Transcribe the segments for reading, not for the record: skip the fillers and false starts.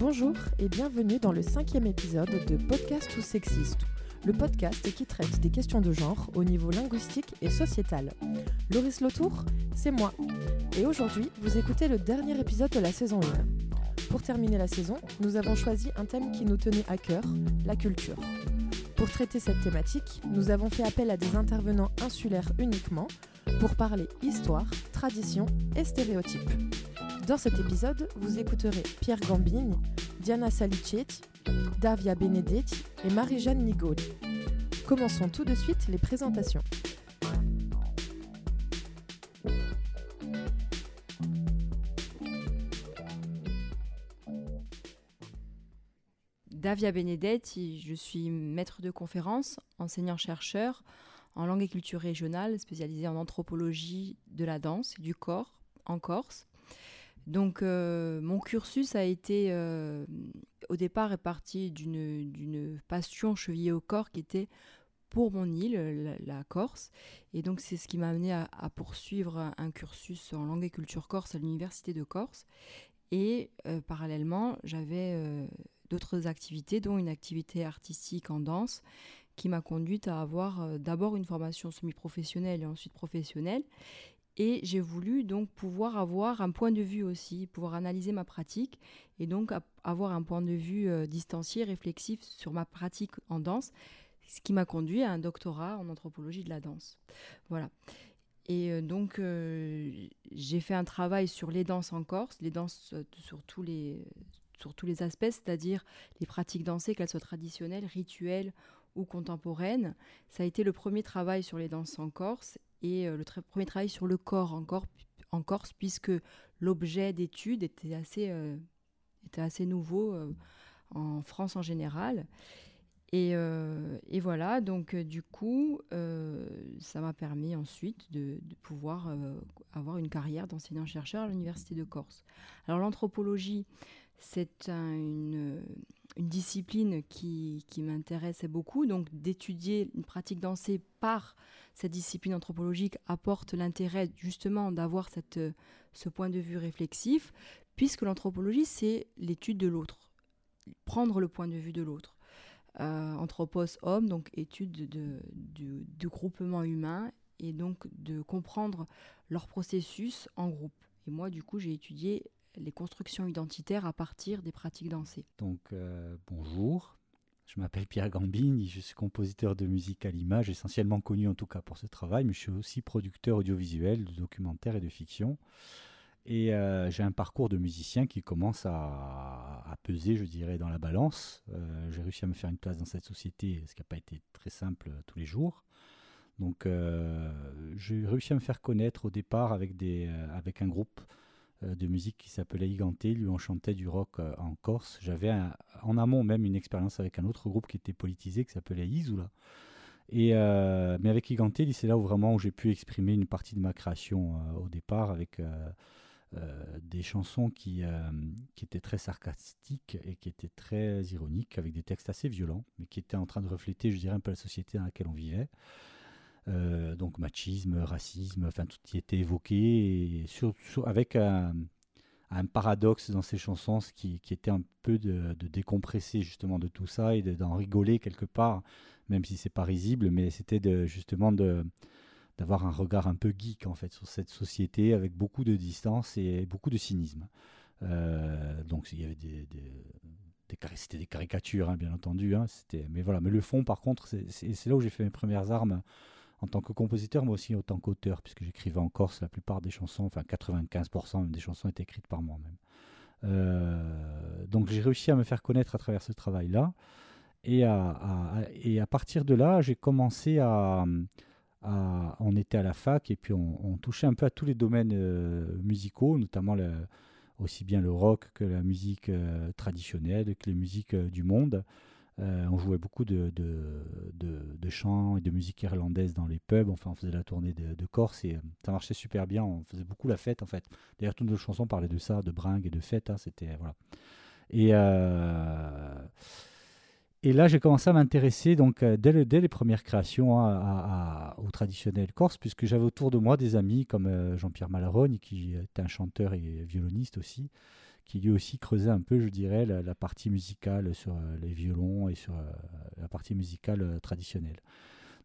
Bonjour et bienvenue dans le 5e épisode de Podcast ou Sexiste, le podcast qui traite des questions de genre au niveau linguistique et sociétal. Laurice Lautour, c'est moi. Et aujourd'hui, vous écoutez le dernier épisode de la saison 1. Pour terminer la saison, nous avons choisi un thème qui nous tenait à cœur, la culture. Pour traiter cette thématique, nous avons fait appel à des intervenants insulaires uniquement pour parler histoire, tradition et stéréotypes. Dans cet épisode, vous écouterez Pierre Gambini, Diana Saliceti, Davia Benedetti et Marie-Jeanne Migault. Commençons tout de suite les présentations. Davia Benedetti, je suis maître de conférence, enseignant-chercheur en langue et culture régionale, spécialisée en anthropologie de la danse et du corps en Corse. Donc mon cursus a été au départ réparti d'une passion chevillée au corps qui était pour mon île, la Corse. Et donc c'est ce qui m'a amené à poursuivre un cursus en langue et culture corse à l'Université de Corse. Et parallèlement, j'avais d'autres activités, dont une activité artistique en danse, qui m'a conduite à avoir d'abord une formation semi-professionnelle et ensuite professionnelle. Et j'ai voulu donc pouvoir avoir un point de vue aussi, pouvoir analyser ma pratique et donc avoir un point de vue distancié, réflexif sur ma pratique en danse, ce qui m'a conduit à un doctorat en anthropologie de la danse. Voilà. Et donc, j'ai fait un travail sur les danses en Corse, les danses sur tous les aspects, c'est-à-dire les pratiques dansées, qu'elles soient traditionnelles, rituelles ou contemporaines. Ça a été le premier travail sur les danses en Corse et le premier travail sur le corps en Corse, puisque l'objet d'étude était assez nouveau en France en général. Et voilà, donc du coup, ça m'a permis ensuite de pouvoir avoir une carrière d'enseignant-chercheur à l'Université de Corse. Alors l'anthropologie, c'est une discipline qui m'intéressait beaucoup. Donc d'étudier une pratique dansée par cette discipline anthropologique apporte l'intérêt justement d'avoir ce point de vue réflexif, puisque l'anthropologie, c'est l'étude de l'autre, prendre le point de vue de l'autre. Anthropos homme, donc étude du groupement humain et donc de comprendre leur processus en groupe. Et moi, du coup, j'ai étudié les constructions identitaires à partir des pratiques dansées. Donc, bonjour, je m'appelle Pierre Gambini, je suis compositeur de musique à l'image, essentiellement connu en tout cas pour ce travail, mais je suis aussi producteur audiovisuel, de documentaires et de fiction. Et j'ai un parcours de musicien qui commence à peser, je dirais, dans la balance. J'ai réussi à me faire une place dans cette société, ce qui n'a pas été très simple tous les jours. Donc j'ai réussi à me faire connaître au départ avec un groupe de musique qui s'appelait Higante. Lui, on chantait du rock en Corse. J'avais en amont même une expérience avec un autre groupe qui était politisé, qui s'appelait Isula. Et mais avec Higante, c'est là où vraiment j'ai pu exprimer une partie de ma création au départ avec... des chansons qui étaient très sarcastiques et qui étaient très ironiques, avec des textes assez violents, mais qui étaient en train de refléter, je dirais, un peu la société dans laquelle on vivait. Donc machisme, racisme, enfin tout y était évoqué, et avec un paradoxe dans ces chansons, ce qui était un peu de décompresser justement de tout ça et d'en rigoler quelque part, même si c'est pas risible, mais c'était d'avoir un regard un peu geek en fait sur cette société avec beaucoup de distance et beaucoup de cynisme. Donc il y avait c'était des caricatures hein, bien entendu. Hein, mais voilà, mais le fond par contre, c'est là où j'ai fait mes premières armes en tant que compositeur, mais aussi en tant qu'auteur, puisque j'écrivais en Corse la plupart des chansons, enfin 95% des chansons étaient écrites par moi-même. Donc j'ai réussi à me faire connaître à travers ce travail-là, et à partir de là, j'ai commencé on était à la fac et puis on touchait un peu à tous les domaines musicaux, notamment aussi bien le rock que la musique traditionnelle, que les musiques du monde. On jouait beaucoup de chants et de musique irlandaise dans les pubs. Enfin, on faisait la tournée de Corse et ça marchait super bien. On faisait beaucoup la fête en fait. D'ailleurs, toutes nos chansons parlaient de ça, de bringue et de fête. Hein, c'était voilà. Et là, j'ai commencé à m'intéresser donc, dès les premières créations au traditionnel corse, puisque j'avais autour de moi des amis comme Jean-Pierre Malaron, qui était un chanteur et violoniste aussi, qui lui aussi creusait un peu, je dirais, la partie musicale sur les violons et sur la partie musicale traditionnelle.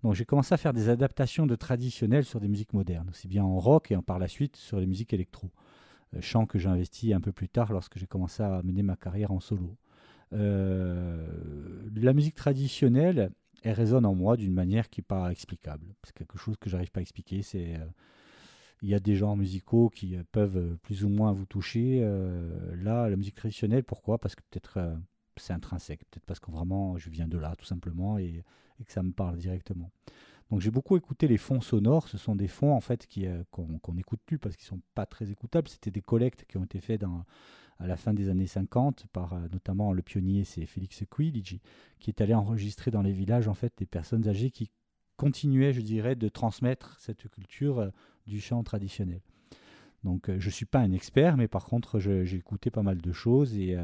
Donc j'ai commencé à faire des adaptations de traditionnels sur des musiques modernes, aussi bien en rock et par la suite sur les musiques électro. Chant que j'ai investi un peu plus tard lorsque j'ai commencé à mener ma carrière en solo. La musique traditionnelle, elle résonne en moi d'une manière qui n'est pas explicable. C'est quelque chose que je n'arrive pas à expliquer. Il y a des genres musicaux qui peuvent plus ou moins vous toucher. Là, la musique traditionnelle, pourquoi? Parce que peut-être c'est intrinsèque, peut-être parce que vraiment je viens de là tout simplement et que ça me parle directement. Donc j'ai beaucoup écouté les fonds sonores. Ce sont des fonds en fait qu'on n'écoute plus parce qu'ils ne sont pas très écoutables. C'était des collectes qui ont été faites à la fin des années 50 par notamment le pionnier, c'est Félix Quilligi, qui est allé enregistrer dans les villages en fait des personnes âgées qui continuaient, je dirais, de transmettre cette culture du chant traditionnel. Donc je ne suis pas un expert, mais par contre j'ai écouté pas mal de choses et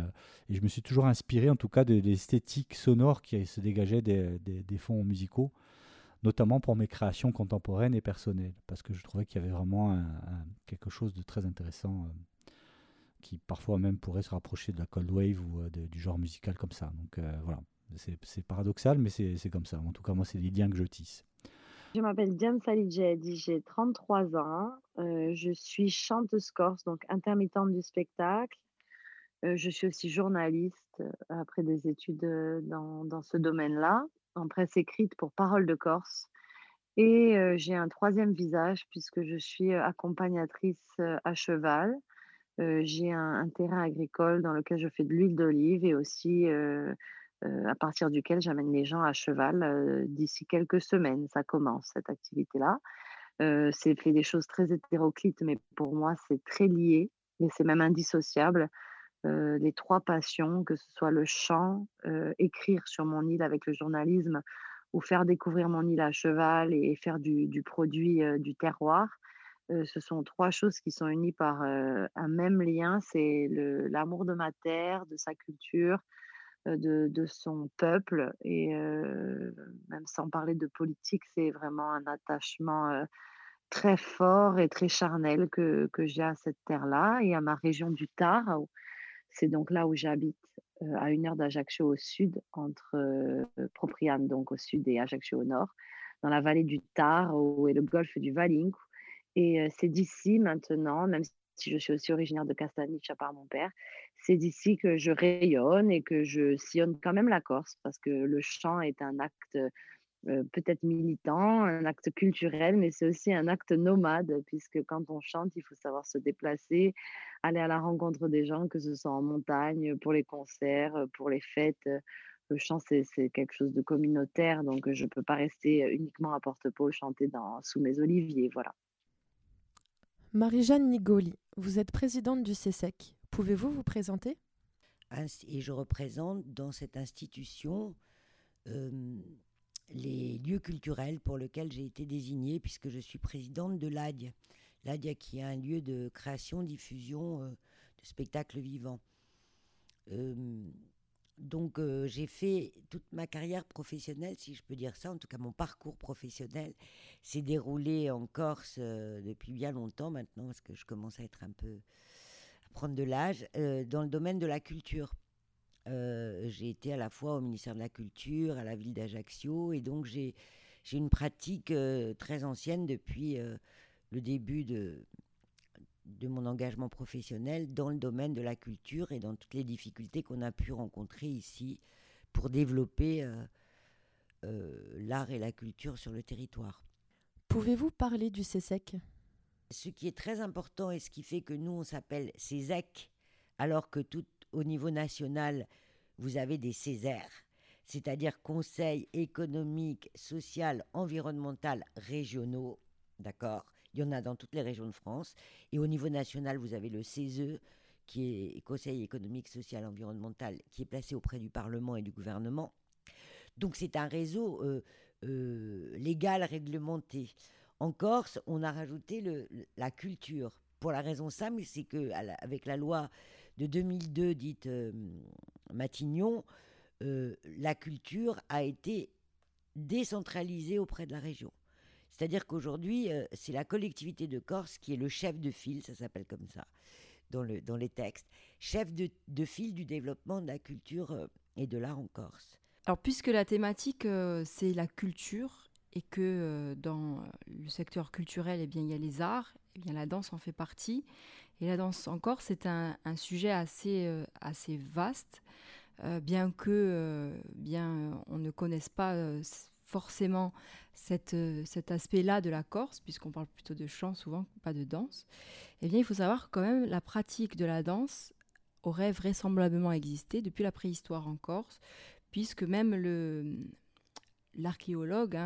je me suis toujours inspiré en tout cas de l'esthétique sonore qui se dégageait des fonds musicaux, notamment pour mes créations contemporaines et personnelles, parce que je trouvais qu'il y avait vraiment quelque chose de très intéressant qui parfois même pourrait se rapprocher de la cold wave ou du genre musical comme ça. Donc voilà, c'est paradoxal, mais c'est comme ça. En tout cas, moi, c'est les liens que je tisse. Je m'appelle Diane Salidjedi, j'ai 33 ans. Je suis chanteuse corse, donc intermittente du spectacle. Je suis aussi journaliste après des études dans ce domaine-là, en presse écrite pour Paroles de Corse. Et j'ai un troisième visage puisque je suis accompagnatrice à cheval. J'ai un terrain agricole dans lequel je fais de l'huile d'olive et aussi à partir duquel j'amène les gens à cheval d'ici quelques semaines. Ça commence cette activité-là. C'est fait des choses très hétéroclites, mais pour moi, c'est très lié et c'est même indissociable. Les trois passions, que ce soit le chant, écrire sur mon île avec le journalisme ou faire découvrir mon île à cheval et faire du produit du terroir, ce sont trois choses qui sont unies par un même lien, c'est l'amour de ma terre, de sa culture, de son peuple et même sans parler de politique, c'est vraiment un attachement très fort et très charnel que j'ai à cette terre-là et à ma région du Tarn. C'est donc là où j'habite, à 1 heure d'Ajaccio au sud, entre Propriano donc au sud et Ajaccio au nord, dans la vallée du Tarn où est le golfe du Valinque. Et c'est d'ici maintenant, même si je suis aussi originaire de Castagniccia par mon père, c'est d'ici que je rayonne et que je sillonne quand même la Corse, parce que le chant est un acte peut-être militant, un acte culturel, mais c'est aussi un acte nomade, puisque quand on chante, il faut savoir se déplacer, aller à la rencontre des gens, que ce soit en montagne, pour les concerts, pour les fêtes. Le chant, c'est quelque chose de communautaire, donc je ne peux pas rester uniquement à porte-pôle chanter sous mes oliviers. Voilà. Marie-Jeanne Migault, vous êtes présidente du CESEC. Pouvez-vous vous présenter? Et je représente dans cette institution les lieux culturels pour lesquels j'ai été désignée, puisque je suis présidente de l'ADIA. L'ADIA qui est un lieu de création, diffusion de spectacles vivants. Donc j'ai fait toute ma carrière professionnelle, si je peux dire ça, en tout cas mon parcours professionnel s'est déroulé en Corse depuis bien longtemps maintenant, parce que je commence à être un peu... à prendre de l'âge, dans le domaine de la culture. J'ai été à la fois au ministère de la Culture, à la ville d'Ajaccio, et donc j'ai une pratique très ancienne depuis le début de mon engagement professionnel dans le domaine de la culture et dans toutes les difficultés qu'on a pu rencontrer ici pour développer l'art et la culture sur le territoire. Pouvez-vous parler du CESEC? Ce qui est très important et ce qui fait que nous, on s'appelle CESEC, alors que tout au niveau national, vous avez des CESER, c'est-à-dire conseils économiques, social, environnemental, régionaux, d'accord? Il y en a dans toutes les régions de France. Et au niveau national, vous avez le CESE, qui est conseil économique, social, environnemental, qui est placé auprès du Parlement et du gouvernement. Donc c'est un réseau légal, réglementé. En Corse, on a rajouté la culture. Pour la raison simple, c'est qu'avec la loi de 2002, dite Matignon, la culture a été décentralisée auprès de la région. C'est-à-dire qu'aujourd'hui, c'est la collectivité de Corse qui est le chef de file, ça s'appelle comme ça, dans les textes, chef de file du développement de la culture et de l'art en Corse. Alors, puisque la thématique, c'est la culture, et que dans le secteur culturel, eh bien, il y a les arts, eh bien, la danse en fait partie. Et la danse en Corse, c'est un sujet assez vaste, bien que on ne connaisse pas forcément cet aspect-là de la Corse, puisqu'on parle plutôt de chant souvent, pas de danse. Eh bien, il faut savoir que quand même la pratique de la danse aurait vraisemblablement existé depuis la préhistoire en Corse, puisque même l'archéologue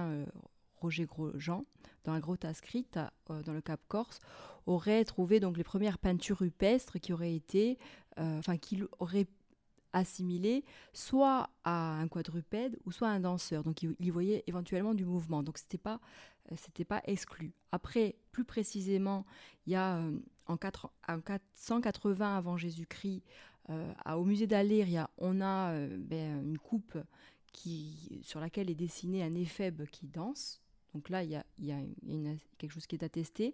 Roger Grosjean, dans la grotte Ascrite, dans le Cap Corse, aurait trouvé donc les premières peintures rupestres qui auraient été, qu'il aurait assimilé soit à un quadrupède ou soit à un danseur. Donc il voyait éventuellement du mouvement. Donc c'était pas exclu. Après, plus précisément, il y a en 480 avant Jésus-Christ, au musée d'Alir, une coupe sur laquelle est dessiné un éphèbe qui danse. Donc là, il y a quelque chose qui est attesté.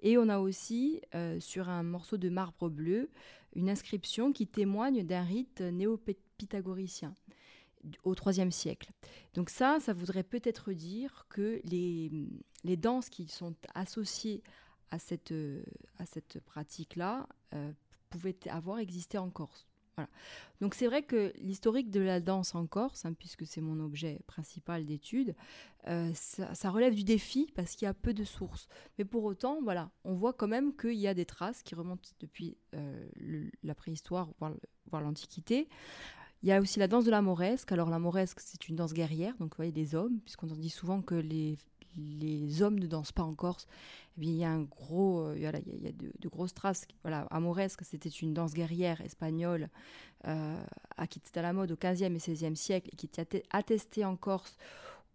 Et on a aussi, sur un morceau de marbre bleu, une inscription qui témoigne d'un rite néo-pythagoricien au IIIe siècle. Donc ça voudrait peut-être dire que les danses qui sont associées à cette pratique-là pouvaient avoir existé en Corse. Voilà. Donc c'est vrai que l'historique de la danse en Corse, puisque c'est mon objet principal d'étude, ça relève du défi parce qu'il y a peu de sources. Mais pour autant, voilà, on voit quand même qu'il y a des traces qui remontent depuis la préhistoire, voire l'Antiquité. Il y a aussi la danse de la mauresque. Alors la mauresque, c'est une danse guerrière, donc vous voyez, des hommes, puisqu'on dit souvent que les hommes ne dansent pas en Corse. Eh bien, il y a de grosses traces. Voilà, à Mauresque, c'était une danse guerrière espagnole qui était à la mode au XVe et XVIe siècle et qui était attestée en Corse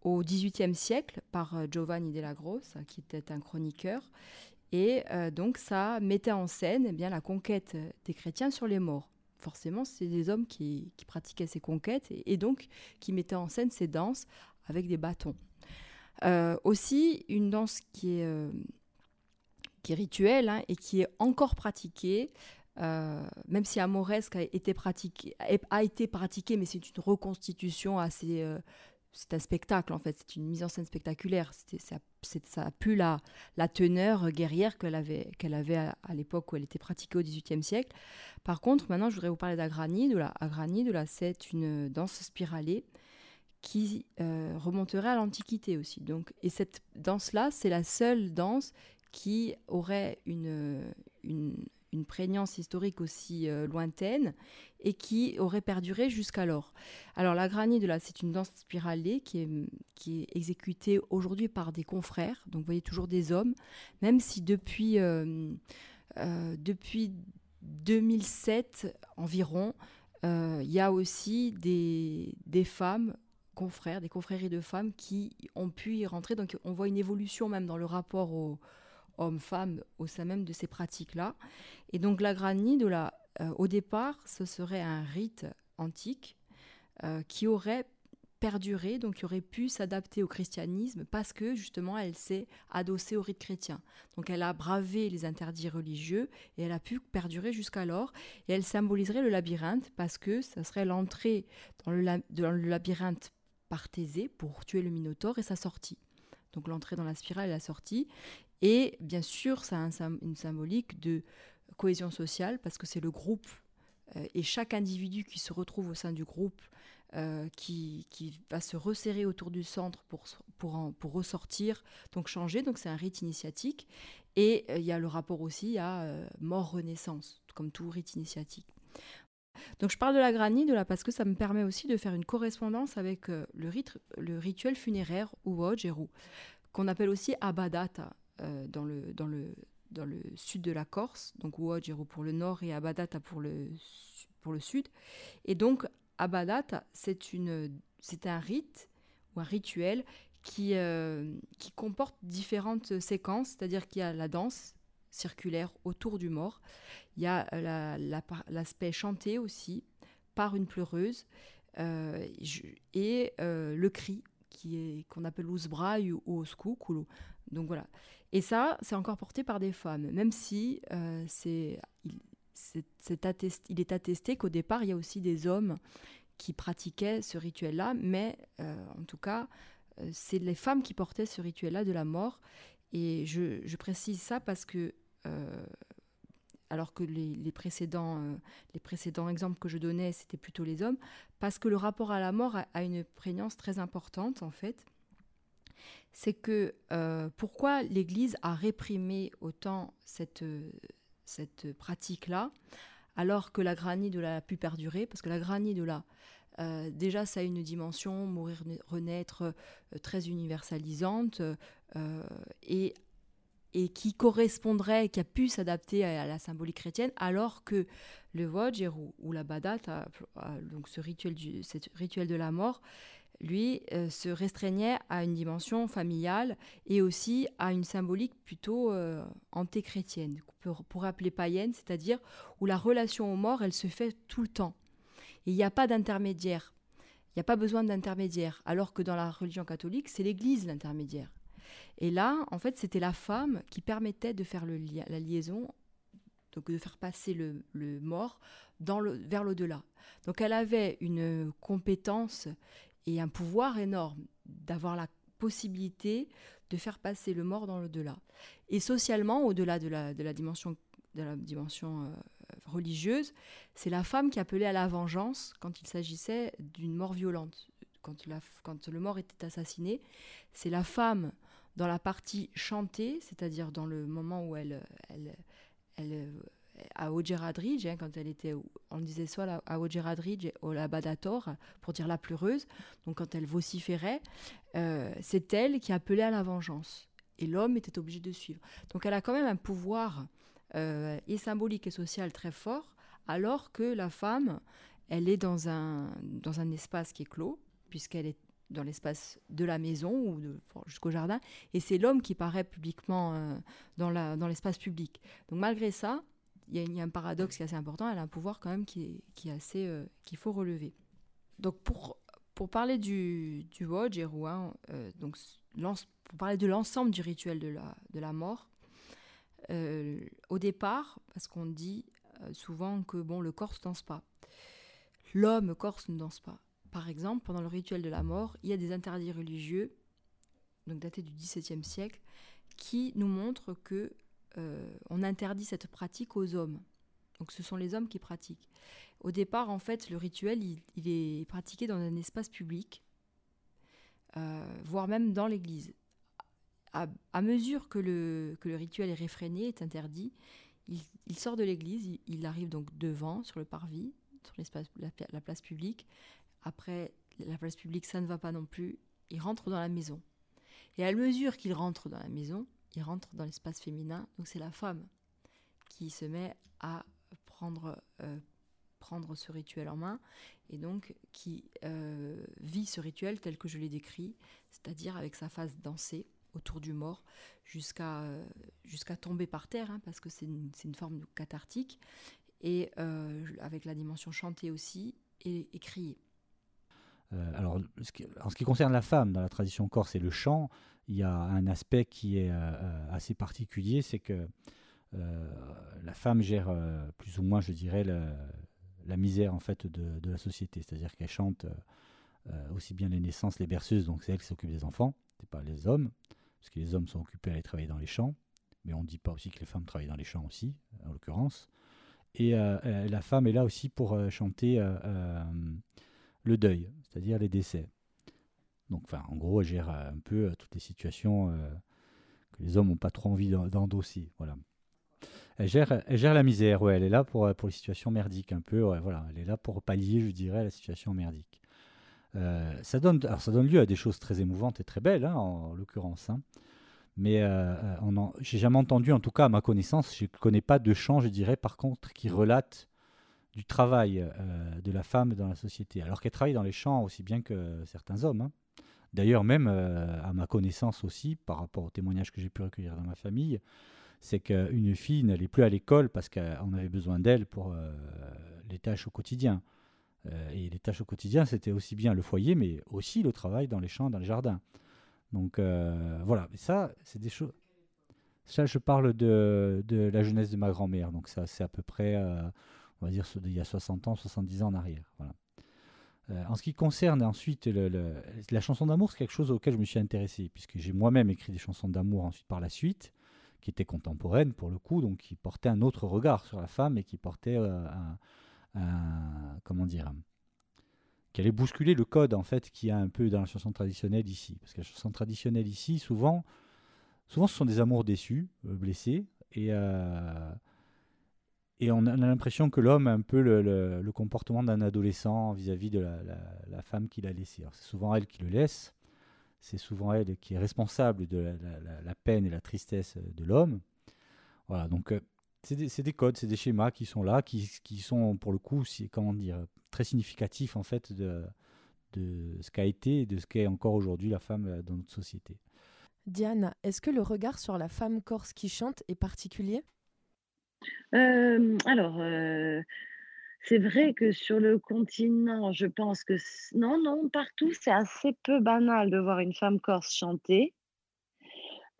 au XVIIIe siècle par Giovanni della Grossa, qui était un chroniqueur. Et donc, ça mettait en scène la conquête des chrétiens sur les Maures. Forcément, c'est des hommes qui pratiquaient ces conquêtes et donc qui mettaient en scène ces danses avec des bâtons. Aussi, une danse qui est rituelle et qui est encore pratiquée, même si la mauresque a été pratiquée, mais c'est une reconstitution assez... c'est un spectacle, en fait, c'est une mise en scène spectaculaire. Ça a plus la teneur guerrière qu'elle avait à l'époque où elle était pratiquée au XVIIIe siècle. Par contre, maintenant, je voudrais vous parler d'Agranidula. Agranidula, c'est une danse spiralée qui remonterait à l'Antiquité aussi. Donc, et cette danse-là, c'est la seule danse qui aurait une prégnance historique aussi lointaine et qui aurait perduré jusqu'alors. Alors la Granitula, c'est une danse spiralée qui est exécutée aujourd'hui par des confrères, donc vous voyez toujours des hommes, même si depuis 2007 environ, il y a aussi des femmes, confrères, des confréries de femmes qui ont pu y rentrer. Donc on voit une évolution même dans le rapport aux hommes-femmes au sein même de ces pratiques-là. Et donc la Granitula, au départ, ce serait un rite antique qui aurait perduré, donc qui aurait pu s'adapter au christianisme parce que justement elle s'est adossée au rite chrétien. Donc elle a bravé les interdits religieux et elle a pu perdurer jusqu'alors. Et elle symboliserait le labyrinthe parce que ça serait l'entrée dans le labyrinthe par Thésée pour tuer le Minotaure et sa sortie. Donc l'entrée dans la spirale et la sortie. Et bien sûr, ça a une symbolique de cohésion sociale parce que c'est le groupe et chaque individu qui se retrouve au sein du groupe qui va se resserrer autour du centre pour ressortir, donc changer. Donc c'est un rite initiatique. Et il y a le rapport aussi à mort-renaissance, comme tout rite initiatique. Donc je parle de la Granitula parce que ça me permet aussi de faire une correspondance avec le rituel funéraire ou Ouadjero, qu'on appelle aussi Abadata. Dans le sud de la Corse, donc Ouadjero pour le nord et Abadata pour le sud. Et donc Abadata, c'est un rite ou un rituel qui comporte différentes séquences, c'est-à-dire qu'il y a la danse circulaire autour du mort, il y a l'aspect chanté aussi par une pleureuse et le cri qu'on appelle ousbraï ou oscoukulu. Donc voilà. Et ça, c'est encore porté par des femmes, même si il est attesté qu'au départ, il y a aussi des hommes qui pratiquaient ce rituel-là, mais en tout cas, c'est les femmes qui portaient ce rituel-là de la mort. Et je précise ça parce que, alors que les précédents exemples que je donnais, c'était plutôt les hommes, parce que le rapport à la mort a une prégnance très importante, en fait. C'est que pourquoi l'Église a réprimé autant cette pratique-là, alors que la granitula a pu perdurer, parce que la granitula, déjà, ça a une dimension mourir, renaître très universalisante et qui correspondrait, qui a pu s'adapter à la symbolique chrétienne, alors que le Ouadjero ou l'Abadata, donc ce rituel de la mort, lui, se restreignait à une dimension familiale et aussi à une symbolique plutôt antéchrétienne, pour appeler païenne, c'est-à-dire où la relation aux morts, elle se fait tout le temps. Et il n'y a pas d'intermédiaire, il n'y a pas besoin d'intermédiaire, alors que dans la religion catholique, c'est l'Église l'intermédiaire. Et là, en fait, c'était la femme qui permettait de faire la liaison, donc de faire passer le mort vers l'au-delà. Donc elle avait une compétence et un pouvoir énorme d'avoir la possibilité de faire passer le mort dans l'au-delà. Et socialement, au-delà de la dimension religieuse, c'est la femme qui appelait à la vengeance quand il s'agissait d'une mort violente. Quand le mort était assassiné, c'est la femme dans la partie chantée, c'est-à-dire dans le moment où elle à Ogeradridge, hein, quand elle était, on disait soit à Ogeradridge ou à Badator, pour dire la pleureuse, donc quand elle vociférait, c'est elle qui appelait à la vengeance. Et l'homme était obligé de suivre. Donc elle a quand même un pouvoir et symbolique et social très fort, alors que la femme, elle est dans un espace qui est clos, puisqu'elle est dans l'espace de la maison ou jusqu'au jardin, et c'est l'homme qui paraît publiquement dans l'espace public. Donc malgré ça, il y a un paradoxe qui est assez important, elle a un pouvoir quand même qui est assez, qu'il faut relever. Donc pour parler du Ouadjero, hein, pour parler de l'ensemble du rituel de la mort, au départ, parce qu'on dit souvent que le Corse ne danse pas, l'homme Corse ne danse pas. Par exemple, pendant le rituel de la mort, il y a des interdits religieux, donc datés du XVIIe siècle, qui nous montrent que on interdit cette pratique aux hommes. Donc ce sont les hommes qui pratiquent. Au départ, en fait, le rituel, il est pratiqué dans un espace public, voire même dans l'église. À mesure que le rituel est réfréné, est interdit, il sort de l'église, il arrive donc devant, sur le parvis, sur l'espace, la place publique. Après, la place publique, ça ne va pas non plus, il rentre dans la maison. Et à mesure qu'il rentre dans la maison, il rentre dans l'espace féminin, donc c'est la femme qui se met à prendre ce rituel en main et donc qui vit ce rituel tel que je l'ai décrit, c'est-à-dire avec sa face dansée autour du mort jusqu'à tomber par terre, hein, parce que c'est une forme cathartique, et avec la dimension chantée aussi et criée. Alors, en ce qui concerne la femme dans la tradition corse et le chant, il y a un aspect qui est assez particulier, c'est que la femme gère plus ou moins, je dirais, la misère en fait de la société. C'est-à-dire qu'elle chante aussi bien les naissances, les berceuses, donc c'est elle qui s'occupe des enfants, c'est pas les hommes, parce que les hommes sont occupés à aller travailler dans les champs, mais on ne dit pas aussi que les femmes travaillent dans les champs aussi, en l'occurrence. Et la femme est là aussi pour chanter le deuil, c'est-à-dire les décès. Donc, en gros, elle gère un peu toutes les situations que les hommes n'ont pas trop envie d'endosser. Voilà. Elle gère la misère, ouais, elle est là pour les situations merdiques un peu, ouais, voilà, elle est là pour pallier, je dirais, la situation merdique. Ça donne lieu à des choses très émouvantes et très belles, hein, en l'occurrence. Hein. Mais j'ai jamais entendu, en tout cas à ma connaissance, je ne connais pas de chant, je dirais, par contre, qui relate du travail de la femme dans la société, alors qu'elle travaille dans les champs aussi bien que certains hommes. Hein. D'ailleurs, même à ma connaissance aussi, par rapport aux témoignages que j'ai pu recueillir dans ma famille, c'est qu'une fille n'allait plus à l'école parce qu'on avait besoin d'elle pour les tâches au quotidien. Et les tâches au quotidien, c'était aussi bien le foyer, mais aussi le travail dans les champs, dans les jardins. Donc voilà, mais ça, c'est des choses... Ça, je parle de la jeunesse de ma grand-mère. Donc, ça, c'est à peu près, on va dire, il y a 60 ans, 70 ans en arrière. Voilà. En ce qui concerne ensuite la chanson d'amour, c'est quelque chose auquel je me suis intéressé, puisque j'ai moi-même écrit des chansons d'amour ensuite par la suite, qui étaient contemporaines pour le coup, donc qui portaient un autre regard sur la femme et qui portaient comment dire, qui allait bousculer le code en fait qu'il y a un peu dans la chanson traditionnelle ici, parce que la chanson traditionnelle ici, souvent ce sont des amours déçus, blessés, et on a l'impression que l'homme a un peu le comportement d'un adolescent vis-à-vis de la femme qu'il a laissée. Alors c'est souvent elle qui le laisse, c'est souvent elle qui est responsable de la peine et la tristesse de l'homme. Voilà, donc c'est des codes, c'est des schémas qui sont là, qui sont pour le coup, comment dire, très significatifs en fait de ce qu'a été et de ce qu'est encore aujourd'hui la femme dans notre société. Diane, est-ce que le regard sur la femme corse qui chante est particulier ? C'est vrai que sur le continent, je pense que... Non, partout, c'est assez peu banal de voir une femme corse chanter.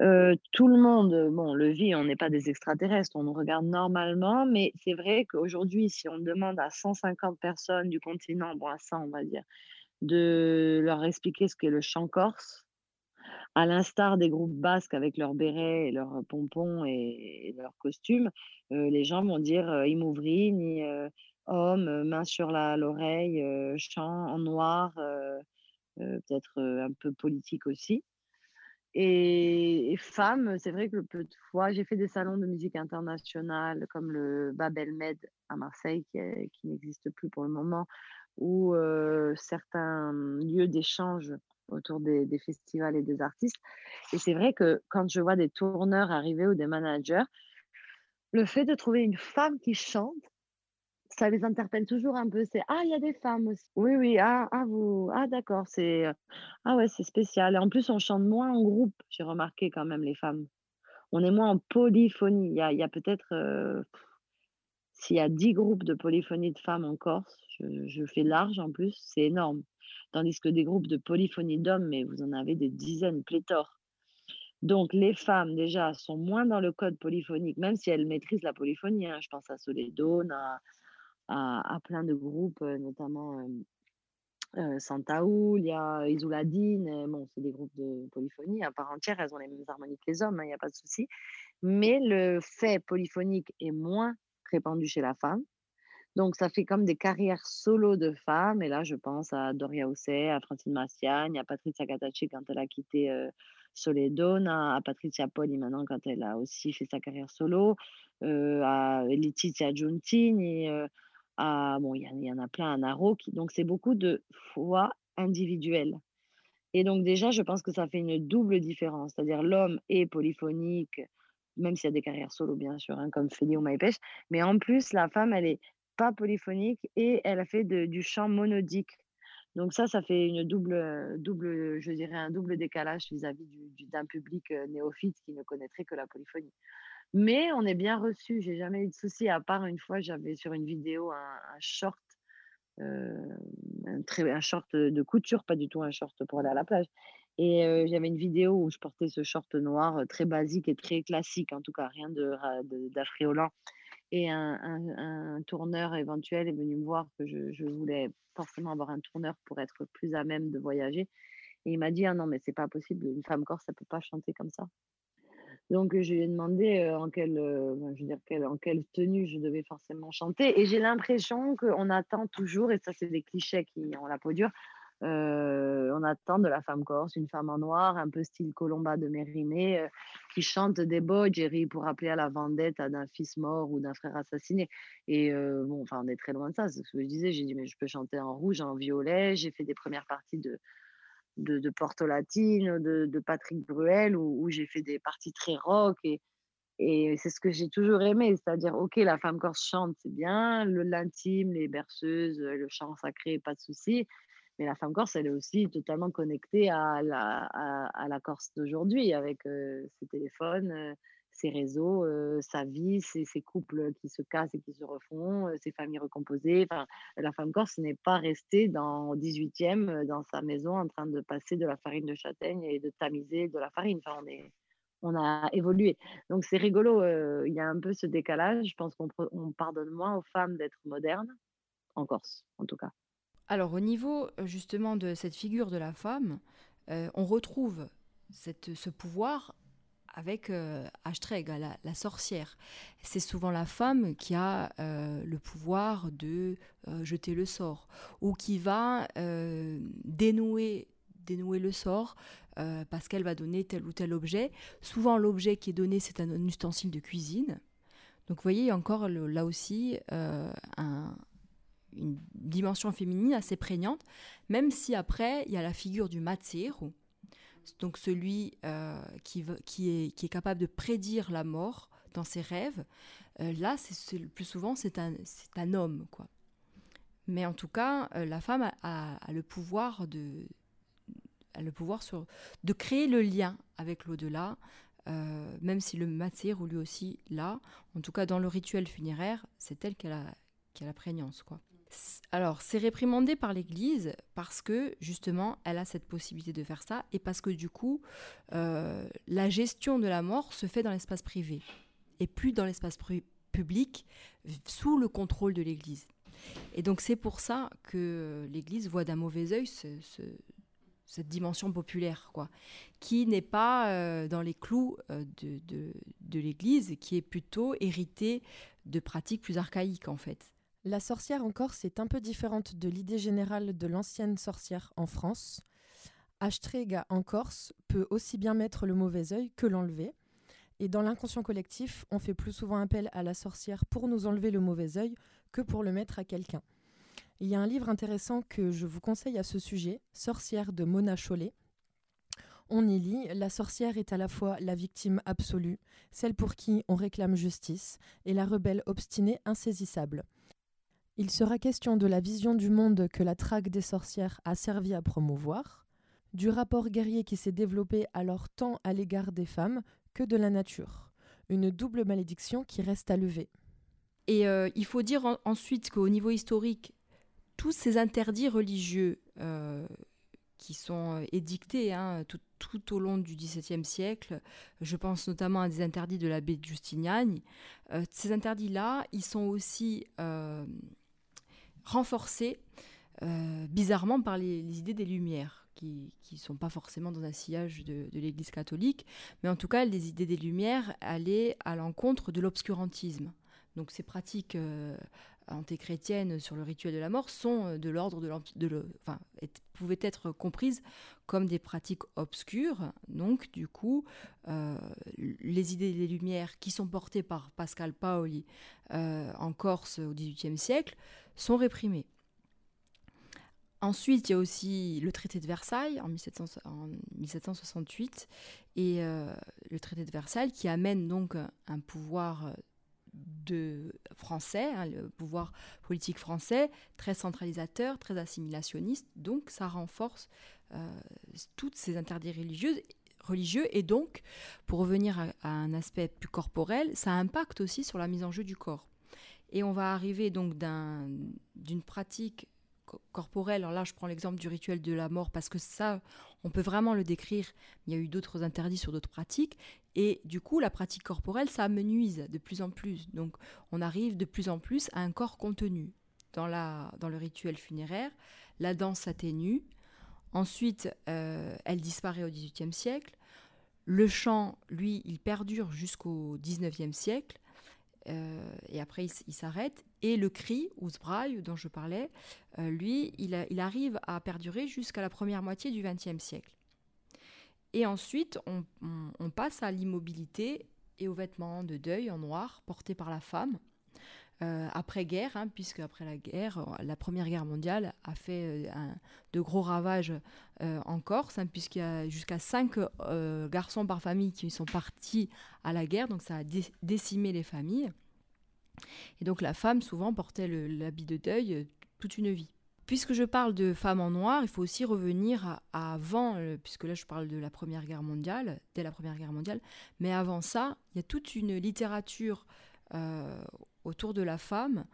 Tout le monde, bon, le vit, on n'est pas des extraterrestres, on nous regarde normalement, mais c'est vrai qu'aujourd'hui, si on demande à 150 personnes du continent, bon, à 100, on va dire, de leur expliquer ce qu'est le chant corse, à l'instar des groupes basques avec leurs bérets et leurs pompons et leurs costumes, les gens vont dire imouvri, ni homme, main sur l'oreille, chant en noir, peut-être un peu politique aussi. Et femmes, c'est vrai que peu de fois, j'ai fait des salons de musique internationale comme le Bab El Med à Marseille qui n'existe plus pour le moment, ou certains lieux d'échange autour des festivals et des artistes. Et c'est vrai que quand je vois des tourneurs arriver ou des managers, le fait de trouver une femme qui chante, ça les interpelle toujours un peu. C'est « Ah, il y a des femmes aussi. » Oui, d'accord. C'est ouais, c'est spécial. Et en plus, on chante moins en groupe. J'ai remarqué quand même les femmes. On est moins en polyphonie. Il y a peut-être... s'il y a 10 groupes de polyphonie de femmes en Corse, je fais large en plus, c'est énorme. Tandis que des groupes de polyphonie d'hommes, mais vous en avez des dizaines, pléthores. Donc les femmes, déjà, sont moins dans le code polyphonique, même si elles maîtrisent la polyphonie. Hein. Je pense à Soledone, à plein de groupes, notamment Santaoul, il y a Isuladine. Bon, c'est des groupes de polyphonie à part entière, elles ont les mêmes harmonies que les hommes, hein, il n'y a pas de souci. Mais le fait polyphonique est moins répandu chez la femme. Donc, ça fait comme des carrières solo de femmes. Et là, je pense à Doria Housset, à Francine Massiagne, à Patrizia Gattaceca quand elle a quitté Soledone, à Patrizia Poli maintenant quand elle a aussi fait sa carrière solo, à Letizia Giuntini, bon, il y en a plein à Naro. Donc, c'est beaucoup de fois individuelles. Et donc, déjà, je pense que ça fait une double différence. C'est-à-dire, l'homme est polyphonique, même s'il y a des carrières solo, bien sûr, hein, comme Feli ou Maïpech. Mais en plus, la femme, elle est pas polyphonique et elle a fait du chant monodique. Donc ça fait une double, je dirais un double décalage vis-à-vis d'un public néophyte qui ne connaîtrait que la polyphonie. Mais on est bien reçu, j'ai jamais eu de souci, à part une fois j'avais sur une vidéo un short, un short de couture, pas du tout un short pour aller à la plage. Et j'avais une vidéo où je portais ce short noir très basique et très classique, en tout cas rien d'affriolant. Et un tourneur éventuel est venu me voir, que je voulais forcément avoir un tourneur pour être plus à même de voyager. Et il m'a dit « Ah non, mais c'est pas possible, une femme corse, ça peut pas chanter comme ça. » Donc, je lui ai demandé en quelle tenue je devais forcément chanter. Et j'ai l'impression qu'on attend toujours, et ça, c'est des clichés qui ont la peau dure, on attend de la femme corse, une femme en noir, un peu style Colomba de Mérimée, qui chante des Bogeri pour appeler à la vendetta d'un fils mort ou d'un frère assassiné. Et bon, enfin, on est très loin de ça. C'est ce que je disais. J'ai dit, mais je peux chanter en rouge, en violet. J'ai fait des premières parties de Porto Latine, de Patrick Bruel, où j'ai fait des parties très rock. Et c'est ce que j'ai toujours aimé. C'est-à-dire, OK, la femme corse chante, c'est bien. L'intime, les berceuses, le chant sacré, pas de souci. Mais la femme corse, elle est aussi totalement connectée à la Corse d'aujourd'hui, avec ses téléphones, ses réseaux, sa vie, ses couples qui se cassent et qui se refont, ses familles recomposées. Enfin, la femme corse n'est pas restée dans 18e, dans sa maison, en train de passer de la farine de châtaigne et de tamiser de la farine. Enfin, on est on a évolué. Donc c'est rigolo, il y a un peu ce décalage. Je pense qu'on pardonne moins aux femmes d'être modernes, en Corse en tout cas. Alors au niveau justement de cette figure de la femme, on retrouve ce pouvoir avec Ashtreg, la sorcière. C'est souvent la femme qui a le pouvoir de jeter le sort ou qui va dénouer le sort parce qu'elle va donner tel ou tel objet. Souvent, l'objet qui est donné, c'est un ustensile de cuisine. Donc, vous voyez, il y a encore là aussi une dimension féminine assez prégnante, même si après, il y a la figure du matsero, donc celui qui est capable de prédire la mort dans ses rêves. Là, c'est le plus souvent, c'est un homme, quoi. Mais en tout cas, la femme a le pouvoir de créer le lien avec l'au-delà, même si le matsero lui aussi là, en tout cas dans le rituel funéraire, c'est elle qui a la prégnance, quoi. Alors c'est réprimandé par l'Église parce que justement elle a cette possibilité de faire ça et parce que du coup la gestion de la mort se fait dans l'espace privé et plus dans l'espace public sous le contrôle de l'Église. Et donc c'est pour ça que l'Église voit d'un mauvais œil cette dimension populaire, quoi, qui n'est pas dans les clous de l'Église, qui est plutôt héritée de pratiques plus archaïques, en fait. La sorcière en Corse est un peu différente de l'idée générale de l'ancienne sorcière en France. Ashtrega en Corse peut aussi bien mettre le mauvais œil que l'enlever. Et dans l'inconscient collectif, on fait plus souvent appel à la sorcière pour nous enlever le mauvais œil que pour le mettre à quelqu'un. Il y a un livre intéressant que je vous conseille à ce sujet, « Sorcière » de Mona Chollet. On y lit « La sorcière est à la fois la victime absolue, celle pour qui on réclame justice, et la rebelle obstinée insaisissable. Il sera question de la vision du monde que la traque des sorcières a servi à promouvoir, du rapport guerrier qui s'est développé alors tant à l'égard des femmes que de la nature, une double malédiction qui reste à lever. » Et il faut dire ensuite qu'au niveau historique, tous ces interdits religieux qui sont édictés tout au long du XVIIe siècle, je pense notamment à des interdits de l'abbé Justiniani, ces interdits-là, ils sont aussi renforcés bizarrement par les idées des Lumières, qui ne sont pas forcément dans un sillage de l'Église catholique, mais en tout cas, les idées des Lumières allaient à l'encontre de l'obscurantisme. Donc ces pratiques antéchrétiennes sur le rituel de la mort sont de l'ordre pouvaient être comprises comme des pratiques obscures. Donc du coup, les idées des Lumières qui sont portées par Pascal Paoli en Corse au XVIIIe siècle sont réprimées. Ensuite, il y a aussi le traité de Versailles en 1768 et le traité de Versailles qui amène donc un pouvoir français, le pouvoir politique français, très centralisateur, très assimilationniste. Donc, ça renforce toutes ces interdits religieux. Et donc, pour revenir à un aspect plus corporel, ça impacte aussi sur la mise en jeu du corps. Et on va arriver donc d'une pratique corporelle. Alors là, je prends l'exemple du rituel de la mort parce que ça, on peut vraiment le décrire. Il y a eu d'autres interdits sur d'autres pratiques. Et du coup, la pratique corporelle, ça amenuise de plus en plus. Donc, on arrive de plus en plus à un corps contenu. Dans le rituel funéraire, la danse s'atténue. Ensuite, elle disparaît au XVIIIe siècle. Le chant, lui, il perdure jusqu'au XIXe siècle. Et après, il s'arrête. Et le cri, ou zbraï, dont je parlais, lui, il arrive à perdurer jusqu'à la première moitié du XXe siècle. Et ensuite, on passe à l'immobilité et aux vêtements de deuil en noir portés par la femme après-guerre, puisque après la guerre, la Première Guerre mondiale a fait de gros ravages en Corse, puisqu'il y a jusqu'à 5 garçons par famille qui sont partis à la guerre, donc ça a décimé les familles. Et donc la femme souvent portait l'habit de deuil toute une vie. Puisque je parle de femmes en noir, il faut aussi revenir à avant, puisque là je parle de la Première Guerre mondiale, dès la Première Guerre mondiale, mais avant ça, il y a toute une littérature autour de la femme.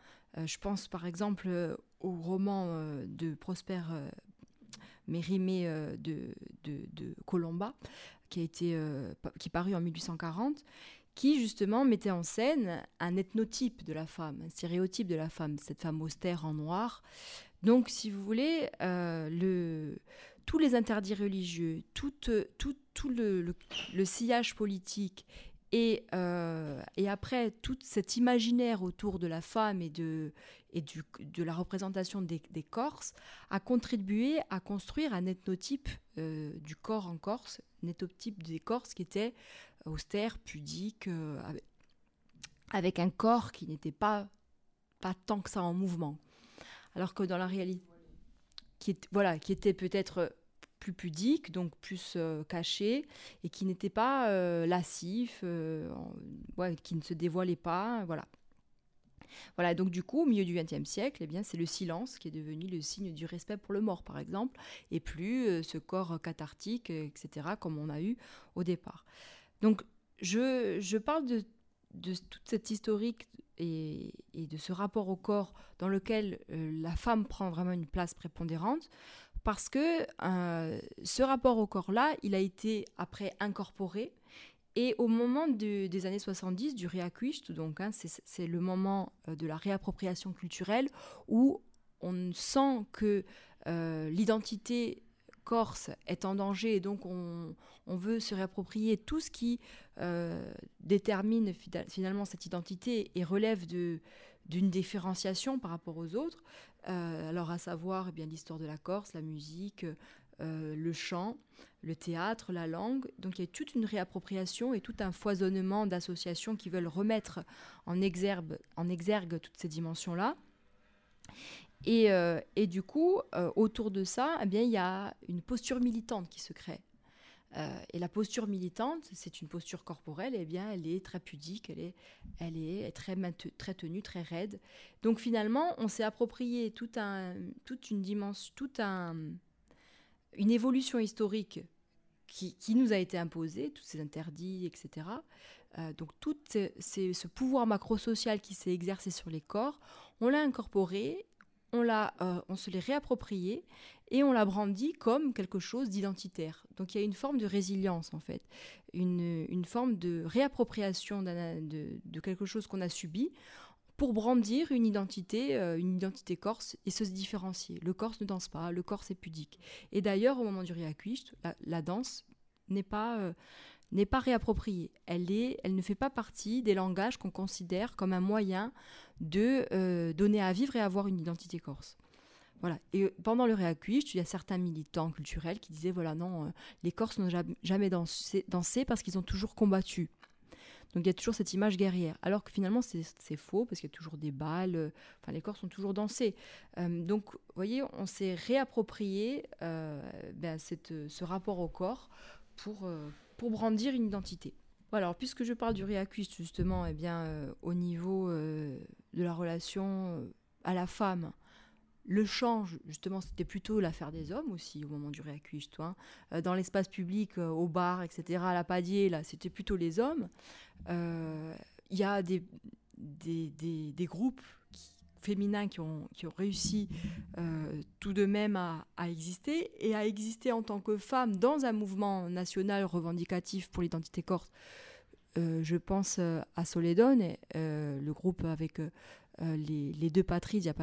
Je pense par exemple au roman de Prosper Mérimée de Colomba, qui parut en 1840, qui justement mettait en scène un ethnotype de la femme, un stéréotype de la femme, cette femme austère en noir. Donc, si vous voulez, tous les interdits religieux, tout le sillage politique et après tout cet imaginaire autour de la femme et de la représentation des Corses a contribué à construire un ethnotype du corps en Corse, un ethnotype des Corses qui était austère, pudique, avec un corps qui n'était pas tant que ça en mouvement. Alors que dans la réalité, qui était peut-être plus pudique, donc plus caché, et qui n'était pas lascif, qui ne se dévoilait pas, voilà. Voilà, donc du coup, au milieu du XXe siècle, eh bien, c'est le silence qui est devenu le signe du respect pour le mort, par exemple, et plus ce corps cathartique, etc., comme on a eu au départ. Donc, je parle de toute cette historique et de ce rapport au corps dans lequel la femme prend vraiment une place prépondérante, parce que ce rapport au corps-là, il a été après incorporé, et au moment des années 70, du réacquist, donc c'est le moment de la réappropriation culturelle, où on sent que l'identité corse est en danger, et donc on veut se réapproprier tout ce qui détermine finalement cette identité et relève d'une différenciation par rapport aux autres, alors à savoir l'histoire de la Corse, la musique, le chant, le théâtre, la langue. Donc il y a toute une réappropriation et tout un foisonnement d'associations qui veulent remettre en exergue toutes ces dimensions-là. Et du coup, autour de ça, eh bien, il y a une posture militante qui se crée. Et la posture militante, c'est une posture corporelle, eh bien, elle est très pudique, elle est très tenue, très raide. Donc finalement, on s'est approprié toute une évolution historique qui nous a été imposée, tous ces interdits, etc. Donc tout ce pouvoir macro-social qui s'est exercé sur les corps, on l'a incorporé, on se l'est réapproprié et on l'a brandi comme quelque chose d'identitaire. Donc il y a une forme de résilience en fait, une forme de réappropriation de quelque chose qu'on a subi pour brandir une identité corse et se différencier. Le corse ne danse pas, le corse est pudique. Et d'ailleurs au moment du réacquist, la danse n'est pas réappropriée. Elle ne fait pas partie des langages qu'on considère comme un moyen de donner à vivre et avoir une identité corse. Voilà. Et pendant le réacquist, il y a certains militants culturels qui disaient voilà, non, les Corses n'ont jamais dansé parce qu'ils ont toujours combattu. Donc il y a toujours cette image guerrière. Alors que finalement, c'est faux parce qu'il y a toujours des balles. Les Corses ont toujours dansé. Donc, vous voyez, on s'est réapproprié ce rapport au corps pour brandir une identité. Voilà, alors puisque je parle du réacquist justement, au niveau de la relation à la femme, le chant, justement, c'était plutôt l'affaire des hommes aussi au moment du réacquist. Dans l'espace public, au bar, etc., à la padier, là, c'était plutôt les hommes. Il y a des groupes féminins qui ont réussi tout de même à exister et à exister en tant que femmes dans un mouvement national revendicatif pour l'identité corse. Je pense à Soledone, le groupe avec les deux Patrizia,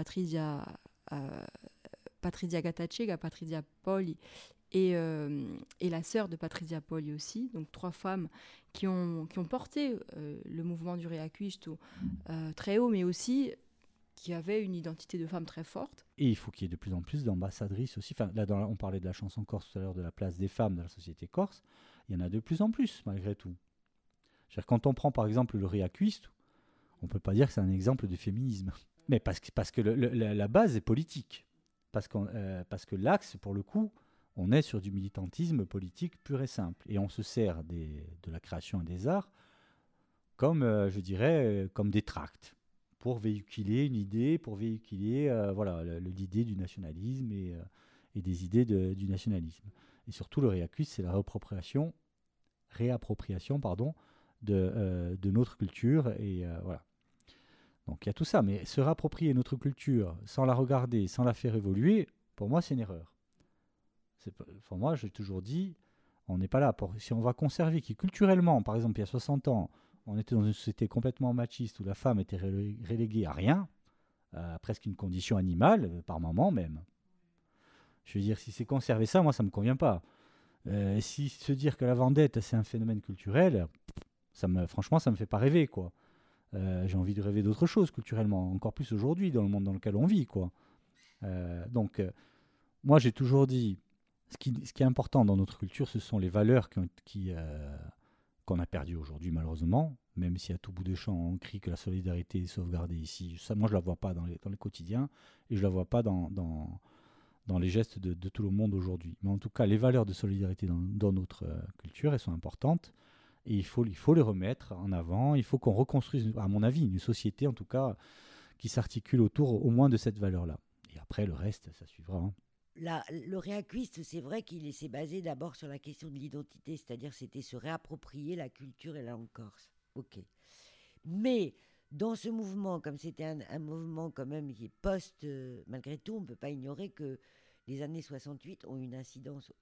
Patrizia Gattaceca, Patrizia Poli et la sœur de Patrizia Poli aussi, donc trois femmes qui ont porté le mouvement du réacquist très haut, mais aussi qui avait une identité de femme très forte. Et il faut qu'il y ait de plus en plus d'ambassadrices aussi. Enfin, là, on parlait de la chanson corse tout à l'heure, de la place des femmes dans la société corse. Il y en a de plus en plus, malgré tout. C'est-à-dire, quand on prend, par exemple, le réacquist, on ne peut pas dire que c'est un exemple de féminisme. Mais parce que la base est politique. Parce que l'axe, pour le coup, on est sur du militantisme politique pur et simple. Et on se sert de la création et des arts comme, comme des tracts, pour véhiculer une idée, pour véhiculer l'idée du nationalisme et des idées du nationalisme. Et surtout, le réacquist, c'est la réappropriation de notre culture. Et voilà. Donc, il y a tout ça. Mais se réapproprier notre culture sans la regarder, sans la faire évoluer, pour moi, c'est une erreur. Pour moi, j'ai toujours dit, On n'est pas là pour... Si on va conserver qui, culturellement, par exemple, il y a 60 ans, on était dans une société complètement machiste où la femme était reléguée à rien, à presque une condition animale, par moment même. Je veux dire, si c'est conserver ça, moi, ça ne me convient pas. Si se dire que la vendette, c'est un phénomène culturel, franchement, ça ne me fait pas rêver, quoi. J'ai envie de rêver d'autre chose, culturellement, encore plus aujourd'hui, dans le monde dans lequel on vit, quoi. Donc, moi, j'ai toujours dit, ce qui est important dans notre culture, ce sont les valeurs qu'on a perdues aujourd'hui, malheureusement, même si à tout bout de champ, on crie que la solidarité est sauvegardée ici. Ça, moi, je ne la vois pas dans les quotidiens, et je ne la vois pas dans les gestes de tout le monde aujourd'hui. Mais en tout cas, les valeurs de solidarité dans notre culture, elles sont importantes. Et il faut les remettre en avant. Il faut qu'on reconstruise, à mon avis, une société, en tout cas, qui s'articule autour au moins de cette valeur-là. Et après, le reste, ça suivra. Hein. Le réacuiste, c'est vrai qu'il s'est basé d'abord sur la question de l'identité, c'est-à-dire c'était se réapproprier la culture et la langue corse. OK. Mais... dans ce mouvement, comme c'était un mouvement quand même qui est post... malgré tout, on ne peut pas ignorer que les années 68 ont une incidence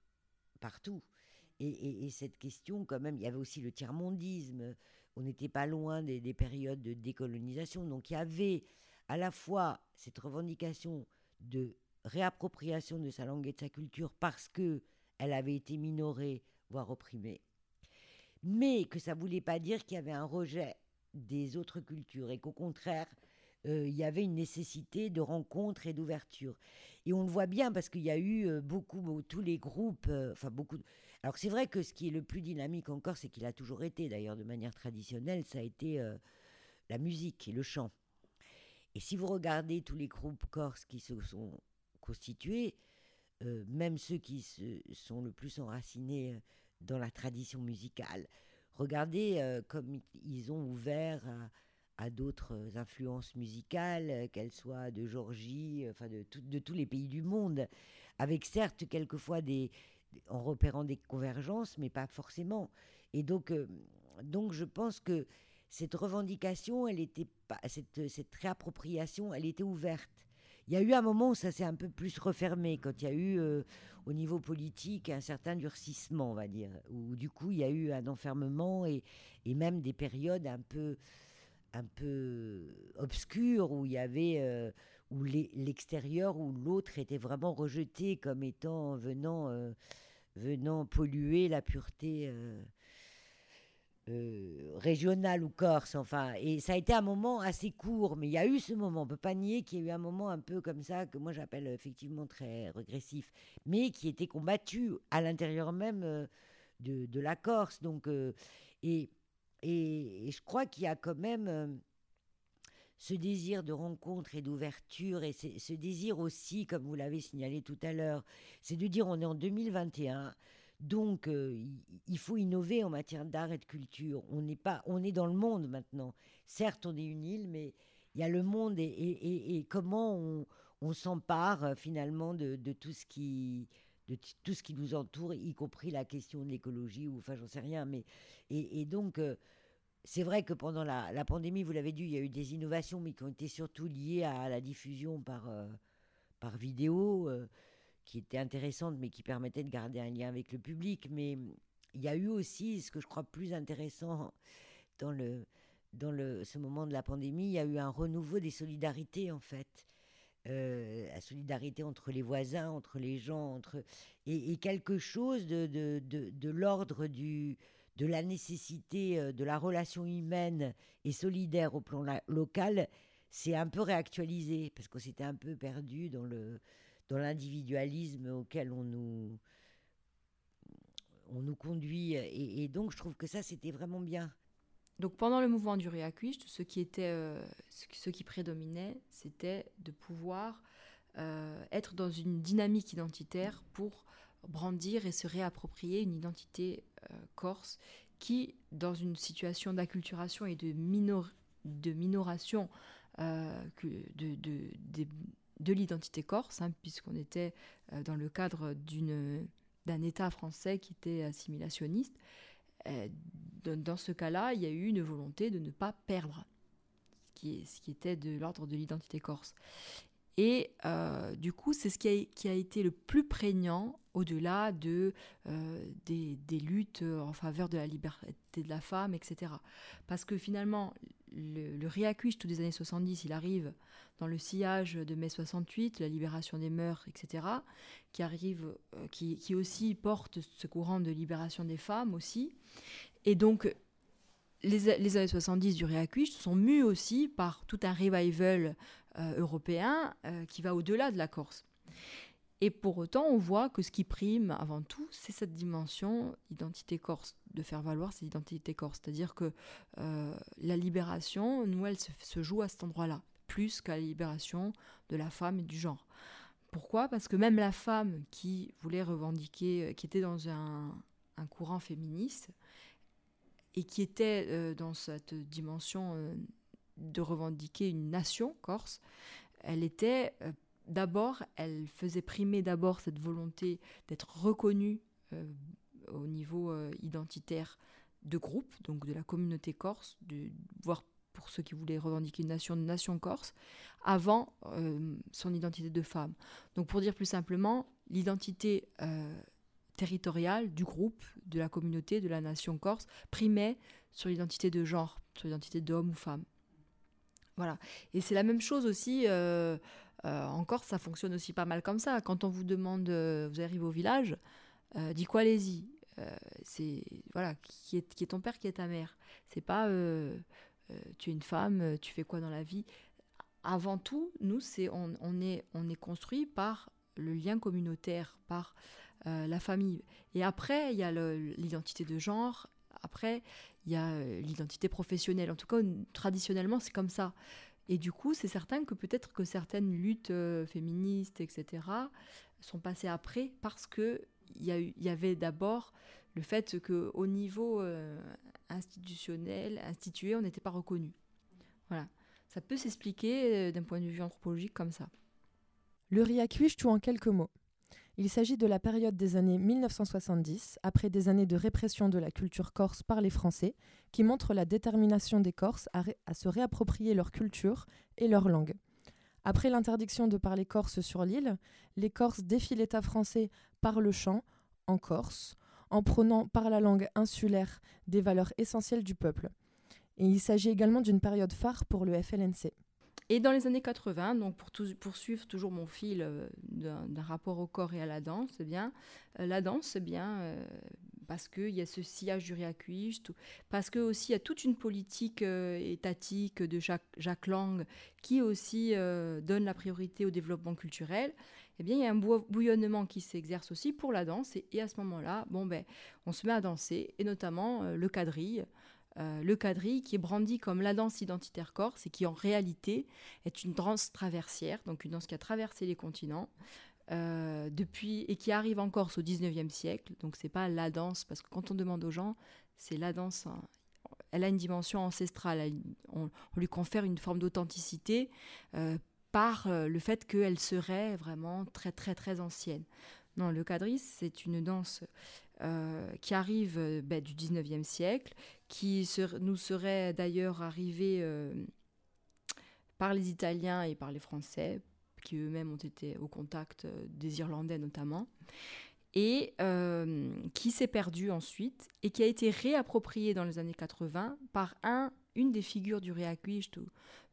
partout. Et cette question, quand même, il y avait aussi le tiers-mondisme. On n'était pas loin des périodes de décolonisation. Donc il y avait à la fois cette revendication de réappropriation de sa langue et de sa culture parce qu'elle avait été minorée, voire opprimée. Mais que ça ne voulait pas dire qu'il y avait un rejet des autres cultures, et qu'au contraire, il y avait une nécessité de rencontre et d'ouverture. Et on le voit bien, parce qu'il y a eu tous les groupes, Alors c'est vrai que ce qui est le plus dynamique encore, c'est qu'il a toujours été, d'ailleurs de manière traditionnelle, ça a été la musique et le chant. Et si vous regardez tous les groupes corses qui se sont constitués, même ceux qui sont le plus enracinés dans la tradition musicale, regardez comme ils ont ouvert à d'autres influences musicales, qu'elles soient de Géorgie, enfin de tous les pays du monde, avec certes quelquefois en repérant des convergences, mais pas forcément. Et donc je pense que cette revendication, cette réappropriation, elle était ouverte. Il y a eu un moment où ça s'est un peu plus refermé, quand il y a eu, au niveau politique, un certain durcissement, on va dire, où du coup, il y a eu un enfermement et même des périodes un peu obscures où il y avait où l'extérieur, où l'autre était vraiment rejeté comme étant venant polluer la pureté régional ou corse, enfin, et ça a été un moment assez court, mais il y a eu ce moment, on ne peut pas nier qu'il y a eu un moment un peu comme ça, que moi j'appelle effectivement très régressif, mais qui était combattu à l'intérieur même de la Corse, donc, et je crois qu'il y a quand même ce désir de rencontre et d'ouverture, et ce désir aussi, comme vous l'avez signalé tout à l'heure, c'est de dire on est en 2021, donc, il faut innover en matière d'art et de culture. On est dans le monde maintenant. Certes, on est une île, mais il y a le monde et comment on s'empare finalement de tout ce qui nous entoure, y compris la question de l'écologie, ou enfin, j'en sais rien. Mais, donc, c'est vrai que pendant la pandémie, vous l'avez dit, il y a eu des innovations, mais qui ont été surtout liées à la diffusion par vidéo. Qui était intéressante, mais qui permettait de garder un lien avec le public. Mais il y a eu aussi, ce que je crois plus intéressant dans ce moment de la pandémie, il y a eu un renouveau des solidarités, en fait. La solidarité entre les voisins, entre les gens, et quelque chose de l'ordre de la nécessité de la relation humaine et solidaire au plan local, c'est un peu réactualisé, parce qu'on s'était un peu perdu dans l'individualisme auquel on nous conduit. Et donc, je trouve que ça, c'était vraiment bien. Donc, pendant le mouvement du réacuiste, ce qui prédominait, c'était de pouvoir être dans une dynamique identitaire pour brandir et se réapproprier une identité corse qui, dans une situation d'acculturation et de minoration de l'identité corse, hein, puisqu'on était dans le cadre d'un État français qui était assimilationniste. Dans ce cas-là, il y a eu une volonté de ne pas perdre, ce qui était de l'ordre de l'identité corse. Et du coup, c'est ce qui a été le plus prégnant au-delà de, des luttes en faveur de la liberté de la femme, etc. Parce que finalement, le réacuiste des années 70, il arrive dans le sillage de mai 68, la libération des mœurs, etc., qui arrive, qui aussi porte ce courant de libération des femmes aussi. Et donc, les années 70 du réacuiste sont mues aussi par tout un revival européen qui va au-delà de la Corse. Et pour autant, on voit que ce qui prime avant tout, c'est cette dimension identité corse, de faire valoir cette identité corse. C'est-à-dire que la libération, nous, elle se joue à cet endroit-là, plus qu'à la libération de la femme et du genre. Pourquoi ? Parce que même la femme qui voulait revendiquer, qui était dans un courant féministe, et qui était dans cette dimension de revendiquer une nation corse, elle était... D'abord, elle faisait primer d'abord cette volonté d'être reconnue au niveau identitaire de groupe, donc de la communauté corse, voire pour ceux qui voulaient revendiquer une nation corse, avant son identité de femme. Donc pour dire plus simplement, l'identité territoriale du groupe, de la communauté, de la nation corse, primait sur l'identité de genre, sur l'identité d'homme ou femme. Voilà. Et c'est la même chose aussi... en Corse, ça fonctionne aussi pas mal comme ça. Quand on vous demande, vous arrivez au village, dis quoi, allez-y. C'est voilà, qui est ton père, qui est ta mère. C'est pas tu es une femme, tu fais quoi dans la vie. Avant tout, nous, on est construit par le lien communautaire, par la famille. Et après, il y a l'identité de genre. Après, il y a l'identité professionnelle. En tout cas, traditionnellement, c'est comme ça. Et du coup, c'est certain que peut-être que certaines luttes féministes, etc., sont passées après parce qu'il y avait d'abord le fait qu'au niveau institutionnel, institué, on n'était pas reconnu. Voilà. Ça peut s'expliquer d'un point de vue anthropologique comme ça. Le riacuiche, en quelques mots. Il s'agit de la période des années 1970, après des années de répression de la culture corse par les Français, qui montre la détermination des Corses à se réapproprier leur culture et leur langue. Après l'interdiction de parler corse sur l'île, les Corses défient l'État français par le chant, en Corse, en prônant par la langue insulaire des valeurs essentielles du peuple. Et il s'agit également d'une période phare pour le FLNC. Et dans les années 80, donc poursuivre toujours mon fil d'un rapport au corps et à la danse, eh bien, parce qu'il y a ce sillage du réacuiste, parce qu'il y a toute une politique étatique de Jacques Lang qui aussi donne la priorité au développement culturel. Eh bien, il y a un bouillonnement qui s'exerce aussi pour la danse. Et à ce moment-là, on se met à danser, et notamment le quadrille. Le quadrille qui est brandi comme la danse identitaire corse et qui en réalité est une danse traversière, donc une danse qui a traversé les continents depuis, et qui arrive en Corse au 19e siècle. Donc c'est pas la danse, parce que quand on demande aux gens, c'est la danse, hein, elle a une dimension ancestrale, on lui confère une forme d'authenticité par le fait qu'elle serait vraiment très très très ancienne. Non, le quadrille, c'est une danse qui arrive du 19e siècle, qui nous serait d'ailleurs arrivée par les Italiens et par les Français, qui eux-mêmes ont été au contact des Irlandais notamment, et qui s'est perdue ensuite, et qui a été réappropriée dans les années 80 par une des figures du réacuiste,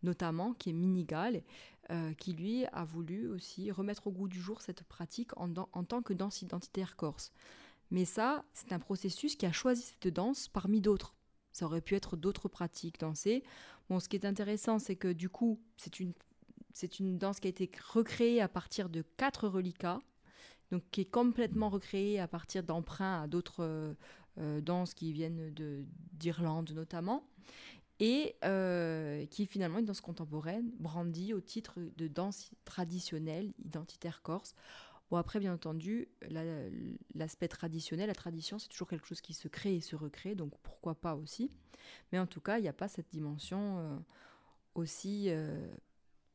notamment, qui est Minigal, qui lui a voulu aussi remettre au goût du jour cette pratique en tant que danse identitaire corse. Mais ça, c'est un processus qui a choisi cette danse parmi d'autres. Ça aurait pu être d'autres pratiques dansées. Bon, ce qui est intéressant, c'est que du coup, c'est une danse qui a été recréée à partir de 4 reliquats, donc qui est complètement recréée à partir d'emprunts à d'autres danses qui viennent d'Irlande notamment, et qui est finalement une danse contemporaine brandie au titre de danse traditionnelle identitaire corse. Bon, après, bien entendu, l'aspect traditionnel, la tradition, c'est toujours quelque chose qui se crée et se recrée, donc pourquoi pas aussi. Mais en tout cas, il n'y a pas cette dimension aussi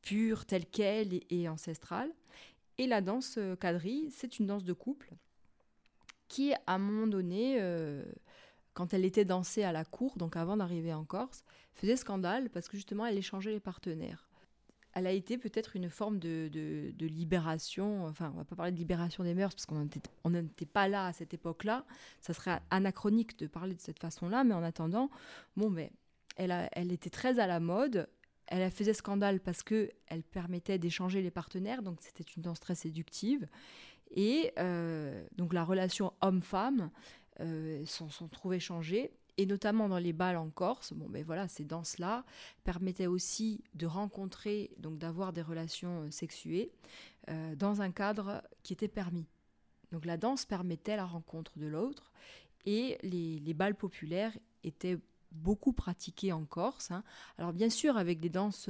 pure, telle qu'elle et ancestrale. Et la danse quadrille, c'est une danse de couple qui, à un moment donné, quand elle était dansée à la cour, donc avant d'arriver en Corse, faisait scandale parce que justement, elle échangeait les partenaires. elle a été peut-être une forme de libération. Enfin, on ne va pas parler de libération des mœurs, parce qu'on n'en était pas là à cette époque-là. Ça serait anachronique de parler de cette façon-là, mais en attendant, bon, mais elle était très à la mode. Elle faisait scandale parce qu'elle permettait d'échanger les partenaires, donc c'était une danse très séductive. Et donc la relation homme-femme s'en trouvait changée, et notamment dans les bals en Corse. Bon, ben voilà, ces danses-là permettaient aussi de rencontrer, donc d'avoir des relations sexuées dans un cadre qui était permis. Donc la danse permettait la rencontre de l'autre, et les bals populaires étaient beaucoup pratiqués en Corse, hein. Alors bien sûr avec des danses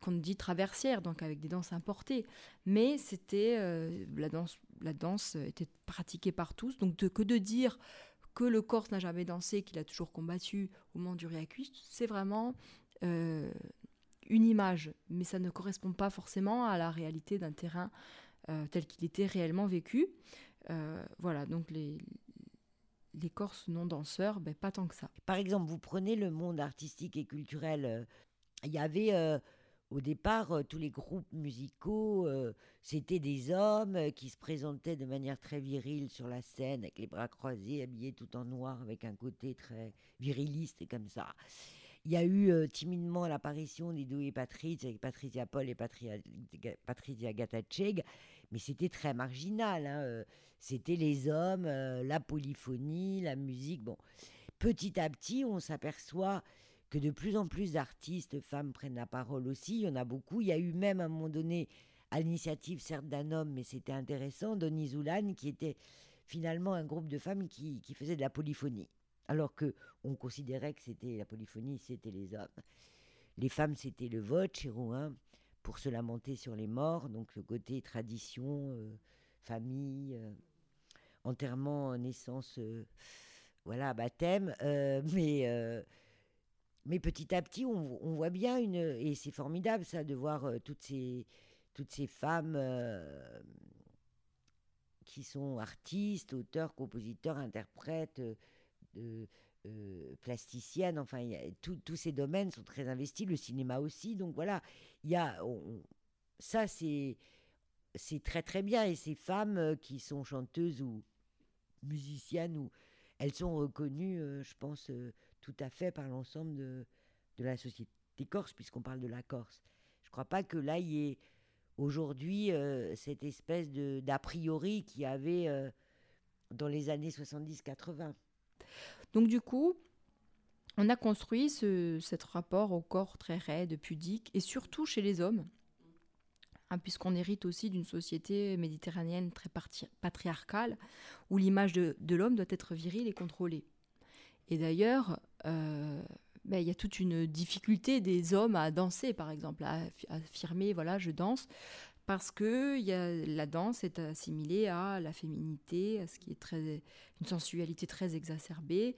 qu'on dit traversières, donc avec des danses importées, mais c'était la danse était pratiquée par tous. Donc de dire que le Corse n'a jamais dansé, qu'il a toujours combattu au moment du Riacuiste, c'est vraiment une image, mais ça ne correspond pas forcément à la réalité d'un terrain tel qu'il était réellement vécu. Voilà, donc les Corses non danseurs, ben, pas tant que ça. Par exemple, vous prenez le monde artistique et culturel. Il y avait au départ tous les groupes musicaux, c'était des hommes qui se présentaient de manière très virile sur la scène, avec les bras croisés, habillés tout en noir, avec un côté très viriliste comme ça. Il y a eu timidement l'apparition des deux Patrides, avec Patrizia Poli et Patrizia Gattaceca, mais c'était très marginal. Hein. C'était les hommes, la polyphonie, la musique. Bon. Petit à petit, on s'aperçoit que de plus en plus d'artistes femmes prennent la parole aussi. Il y en a beaucoup. Il y a eu même à un moment donné, à l'initiative certes d'un homme, mais c'était intéressant, d'Onisoulane, qui était finalement un groupe de femmes qui faisait de la polyphonie. Alors qu'on considérait que c'était la polyphonie, c'était les hommes. Les femmes, c'était le vote chez Rouen, pour se lamenter sur les morts, donc le côté tradition, famille, enterrement, naissance, voilà, baptême. Mais petit à petit, on voit bien, et c'est formidable ça, de voir toutes ces femmes qui sont artistes, auteurs, compositeurs, interprètes, plasticienne, enfin tous ces domaines sont très investis, le cinéma aussi, donc voilà, il y a ça, c'est très très bien, et ces femmes qui sont chanteuses ou musiciennes, ou elles sont reconnues, je pense, tout à fait par l'ensemble de la société corse, puisqu'on parle de la Corse. Je ne crois pas que là il y ait aujourd'hui cette espèce d'a priori qu'il y avait dans les années 70-80. Donc du coup, on a construit cet rapport au corps très raide, pudique, et surtout chez les hommes, hein, puisqu'on hérite aussi d'une société méditerranéenne très patriarcale, où l'image de l'homme doit être virile et contrôlée. Et d'ailleurs, il y a toute une difficulté des hommes à danser, par exemple, à affirmer « voilà, je danse », parce que la danse est assimilée à la féminité, à ce qui est une sensualité très exacerbée.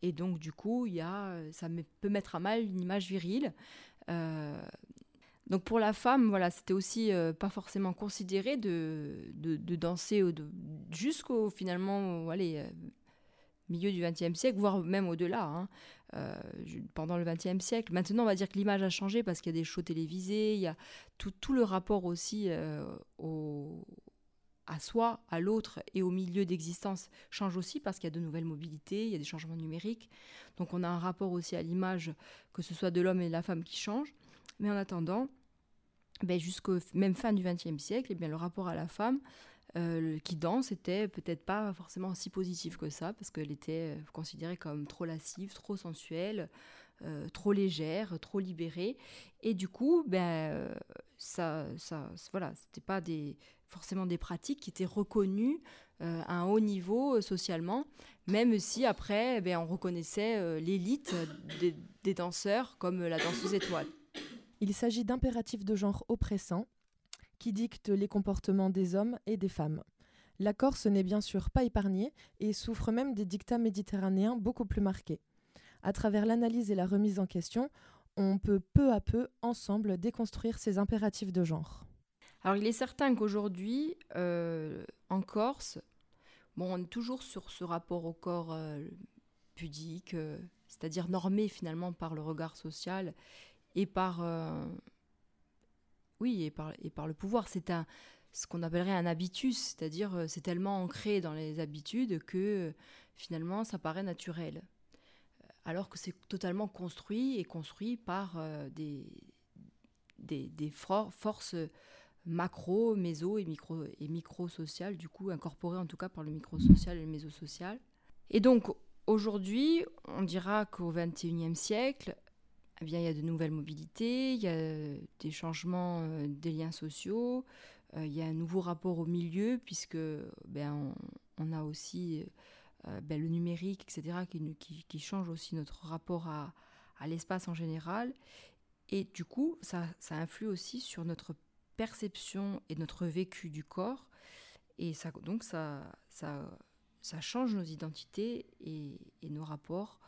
Et donc, du coup, ça peut mettre à mal une image virile. Donc, pour la femme, voilà, c'était aussi pas forcément considéré de danser jusqu'au, finalement, milieu du XXe siècle, voire même au-delà, hein, pendant le XXe siècle. Maintenant, on va dire que l'image a changé parce qu'il y a des shows télévisés, il y a tout le rapport aussi à soi, à l'autre et au milieu d'existence change aussi, parce qu'il y a de nouvelles mobilités, il y a des changements numériques. Donc on a un rapport aussi à l'image, que ce soit de l'homme et de la femme, qui change. Mais en attendant, jusqu'au même fin du XXe siècle, le rapport à la femme qui danse était peut-être pas forcément aussi positif que ça, parce qu'elle était considérée comme trop lascive, trop sensuelle, trop légère, trop libérée, et du coup ça c'était pas forcément des pratiques qui étaient reconnues à un haut niveau socialement, même si après on reconnaissait l'élite des danseurs comme la danseuse étoile. Il s'agit d'impératifs de genre oppressants qui dicte les comportements des hommes et des femmes. La Corse n'est bien sûr pas épargnée et souffre même des dictats méditerranéens beaucoup plus marqués. À travers l'analyse et la remise en question, on peut peu à peu, ensemble, déconstruire ces impératifs de genre. Alors il est certain qu'aujourd'hui, en Corse, on est toujours sur ce rapport au corps pudique, c'est-à-dire normé finalement par le regard social et par oui, et par le pouvoir. C'est ce qu'on appellerait un habitus, c'est-à-dire c'est tellement ancré dans les habitudes que finalement ça paraît naturel, alors que c'est totalement construit et construit par des forces macro, méso et micro-sociales, du coup incorporées en tout cas par le micro-social et le méso-social. Et donc aujourd'hui, on dira qu'au XXIe siècle, eh bien, il y a de nouvelles mobilités, il y a des changements des liens sociaux, il y a un nouveau rapport au milieu, puisque ben, on a aussi ben, le numérique, etc., qui change aussi notre rapport à l'espace en général. Et du coup, ça influe aussi sur notre perception et notre vécu du corps. Et ça, donc, ça change nos identités et nos rapports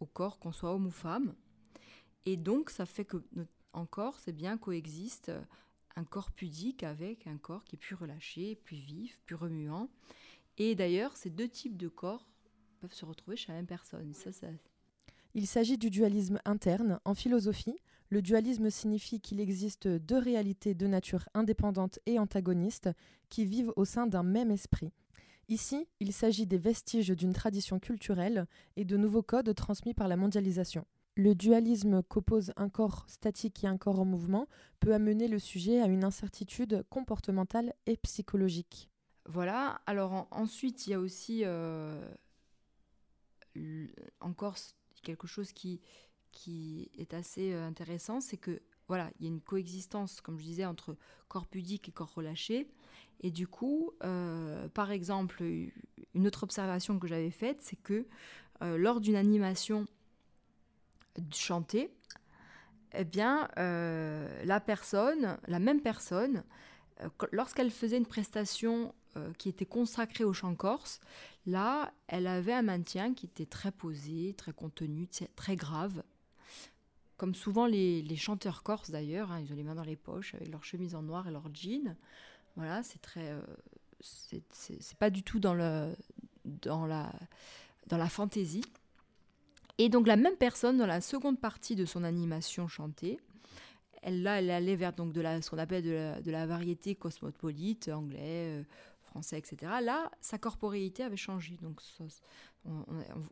au corps, qu'on soit homme ou femme. Et donc, ça fait que, en Corse, c'est bien coexiste un corps pudique avec un corps qui est plus relâché, plus vif, plus remuant. Et d'ailleurs, ces deux types de corps peuvent se retrouver chez la même personne. Ça... Il s'agit du dualisme interne. En philosophie, le dualisme signifie qu'il existe deux réalités de nature indépendante et antagoniste qui vivent au sein d'un même esprit. Ici, il s'agit des vestiges d'une tradition culturelle et de nouveaux codes transmis par la mondialisation. Le dualisme qu'oppose un corps statique et un corps en mouvement peut amener le sujet à une incertitude comportementale et psychologique. Voilà, alors ensuite il y a aussi en Corse quelque chose qui est assez intéressant, c'est que voilà, il y a une coexistence, comme je disais, entre corps pudique et corps relâché. Et du coup, par exemple, une autre observation que j'avais faite, c'est que lors d'une animation chanter, eh bien, la même personne, lorsqu'elle faisait une prestation qui était consacrée au chant corse, là, elle avait un maintien qui était très posé, très contenu, très grave. Comme souvent les chanteurs corses d'ailleurs, hein, ils ont les mains dans les poches avec leur chemise en noir et leur jean. Voilà, c'est très, c'est pas du tout dans la fantaisie. Et donc la même personne, dans la seconde partie de son animation chantée, elle allait vers donc ce qu'on appelle de la variété cosmopolite, anglais, français, etc. Là, sa corporéité avait changé. Donc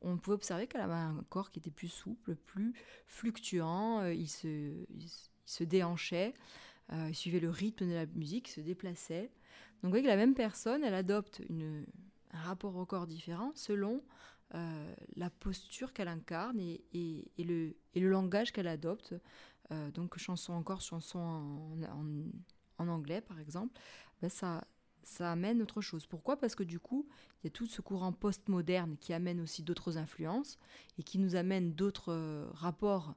on pouvait observer qu'elle avait un corps qui était plus souple, plus fluctuant, il se déhanchait, il suivait le rythme de la musique, il se déplaçait. Donc vous voyez que la même personne, elle adopte un rapport au corps différent selon... la posture qu'elle incarne et le langage qu'elle adopte, donc chanson en corse, chanson en anglais par exemple, ben ça amène autre chose. Pourquoi ? Parce que du coup, il y a tout ce courant post-moderne qui amène aussi d'autres influences et qui nous amène d'autres rapports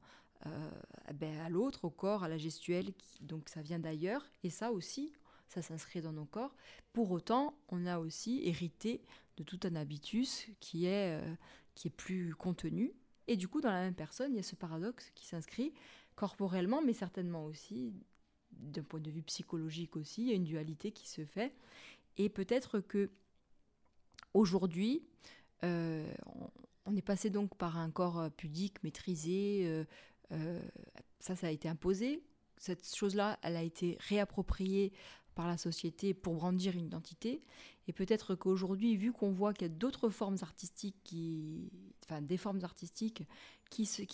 ben à l'autre, au corps, à la gestuelle, donc ça vient d'ailleurs, et ça aussi, ça s'inscrit dans nos corps. Pour autant, on a aussi hérité de tout un habitus qui est plus contenu. Et du coup, dans la même personne, il y a ce paradoxe qui s'inscrit corporellement, mais certainement aussi, d'un point de vue psychologique aussi, il y a une dualité qui se fait. Et peut-être que aujourd'hui, on est passé donc par un corps pudique, maîtrisé, ça a été imposé. Cette chose-là, elle a été réappropriée par la société pour brandir une identité. Et peut-être qu'aujourd'hui, vu qu'on voit qu'il y a d'autres formes artistiques qui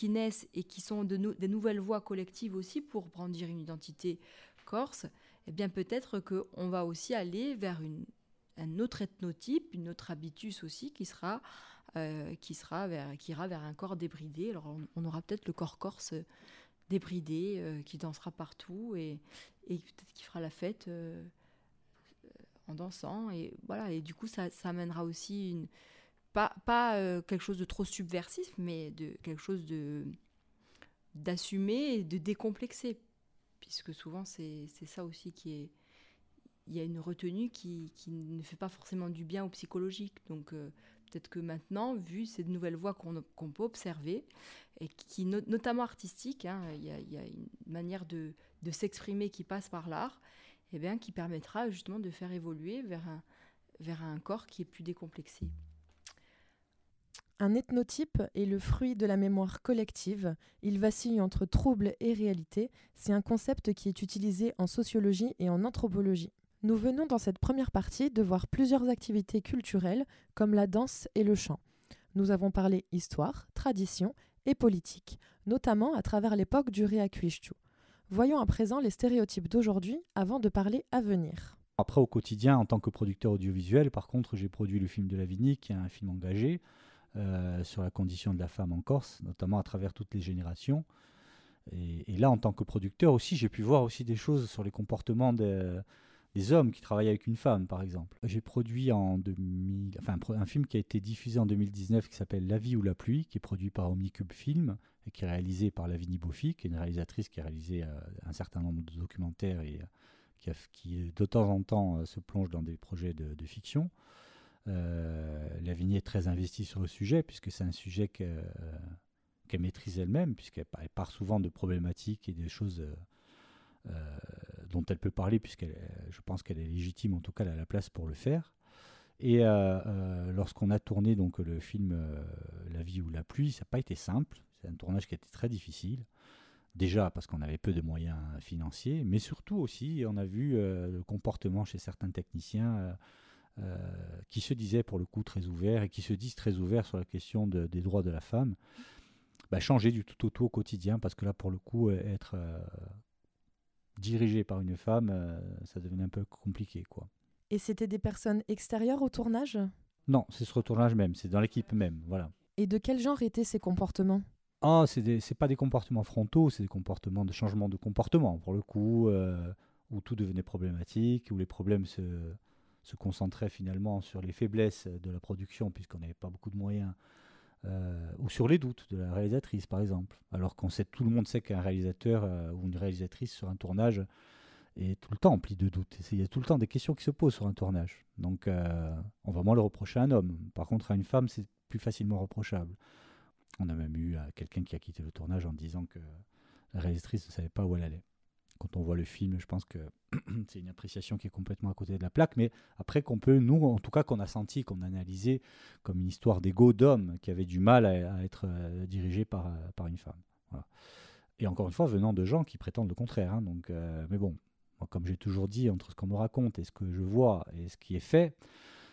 naissent et qui sont des nouvelles voies collectives aussi pour brandir une identité corse, eh bien peut-être qu'on va aussi aller vers un autre ethnotype, une autre habitus aussi, qui ira vers un corps débridé. Alors on aura peut-être le corps corse débridé, qui dansera partout et peut-être qui fera la fête en dansant, et voilà, et du coup ça amènera aussi pas quelque chose de trop subversif, mais quelque chose d'assumer et de décomplexer, puisque souvent c'est ça aussi il y a une retenue qui ne fait pas forcément du bien au psychologique. Donc peut-être que maintenant, vu ces nouvelles voies qu'on peut observer, et qui notamment artistiques, hein, il y a une manière de s'exprimer qui passe par l'art, eh bien, qui permettra justement de faire évoluer vers un corps qui est plus décomplexé. Un ethnotype est le fruit de la mémoire collective. Il vacille entre trouble et réalité. C'est un concept qui est utilisé en sociologie et en anthropologie. Nous venons dans cette première partie de voir plusieurs activités culturelles comme la danse et le chant. Nous avons parlé histoire, tradition et politique, notamment à travers l'époque du Réacuichtu. Voyons à présent les stéréotypes d'aujourd'hui avant de parler à venir. Après, au quotidien, en tant que producteur audiovisuel, par contre, j'ai produit le film de Lavinie, qui est un film engagé sur la condition de la femme en Corse, notamment à travers toutes les générations. Et là, en tant que producteur aussi, j'ai pu voir aussi des choses sur les comportements des hommes qui travaillent avec une femme, par exemple. J'ai produit un film qui a été diffusé en 2019 qui s'appelle « La vie ou la pluie », qui est produit par Omnicube Film et qui est réalisé par Lavinia Boffy, qui est une réalisatrice qui a réalisé un certain nombre de documentaires et qui de temps en temps se plonge dans des projets de fiction. Lavinia est très investie sur le sujet, puisque c'est un sujet qu'elle maîtrise elle-même, puisqu'elle part souvent de problématiques et des choses... dont elle peut parler, je pense qu'elle est légitime, en tout cas elle a la place pour le faire. Et lorsqu'on a tourné donc, le film La vie ou la pluie, ça n'a pas été simple, c'est un tournage qui a été très difficile, déjà parce qu'on avait peu de moyens financiers, mais surtout aussi on a vu le comportement chez certains techniciens qui se disaient pour le coup très ouverts et qui se disent très ouverts sur la question des droits de la femme, changer du tout au tout au quotidien, parce que là pour le coup être... dirigé par une femme, ça devenait un peu compliqué, quoi. Et c'était des personnes extérieures au tournage ? Non, c'est sur le tournage même, c'est dans l'équipe même, voilà. Et de quel genre étaient ces comportements ? Ah, c'est pas des comportements frontaux, c'est des comportements de changement de comportement, pour le coup, où tout devenait problématique, où les problèmes se concentraient finalement sur les faiblesses de la production, puisqu'on n'avait pas beaucoup de moyens, ou sur les doutes de la réalisatrice, par exemple. Alors qu'on sait, tout le monde sait qu'un réalisateur ou une réalisatrice sur un tournage est tout le temps empli de doutes. Il y a tout le temps des questions qui se posent sur un tournage. Donc, on va moins le reprocher à un homme. Par contre, à une femme, c'est plus facilement reprochable. On a même eu quelqu'un qui a quitté le tournage en disant que la réalisatrice ne savait pas où elle allait. Quand on voit le film, je pense que c'est une appréciation qui est complètement à côté de la plaque, mais après qu'on peut, nous, en tout cas, qu'on a senti, qu'on a analysé comme une histoire d'égo d'homme qui avait du mal à être dirigé par une femme. Voilà. Et encore une fois, venant de gens qui prétendent le contraire. Hein, donc, mais bon, moi, comme j'ai toujours dit, entre ce qu'on me raconte et ce que je vois et ce qui est fait,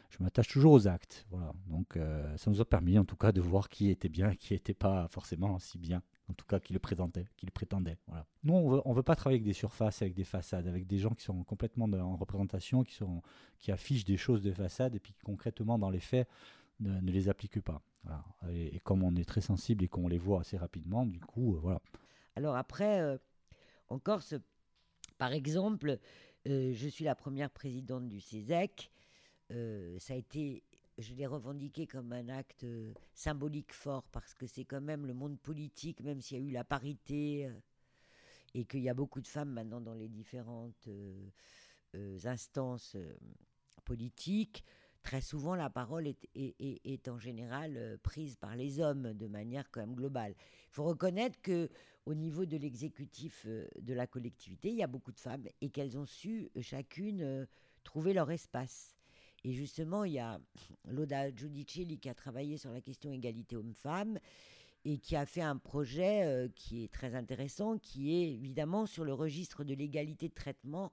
je m'attache toujours aux actes. Voilà. Donc, ça nous a permis, en tout cas, de voir qui était bien et qui n'était pas forcément si bien. En tout cas, qui le prétendait. Voilà. Nous, on veut pas travailler avec des surfaces, avec des façades, avec des gens qui sont complètement en représentation, qui affichent des choses de façade et puis qui, concrètement, dans les faits, ne les appliquent pas. Voilà. Et comme on est très sensible et qu'on les voit assez rapidement, du coup, voilà. Alors après, en Corse, par exemple, je suis la première présidente du CESEC. Ça a été... Je l'ai revendiqué comme un acte symbolique fort, parce que c'est quand même le monde politique, même s'il y a eu la parité et qu'il y a beaucoup de femmes maintenant dans les différentes instances politiques, très souvent la parole est en général prise par les hommes de manière quand même globale. Il faut reconnaître qu'au niveau de l'exécutif de la collectivité, il y a beaucoup de femmes et qu'elles ont su chacune trouver leur espace. Et justement, il y a Loda Giudicelli qui a travaillé sur la question égalité homme-femme et qui a fait un projet qui est très intéressant, qui est évidemment sur le registre de l'égalité de traitement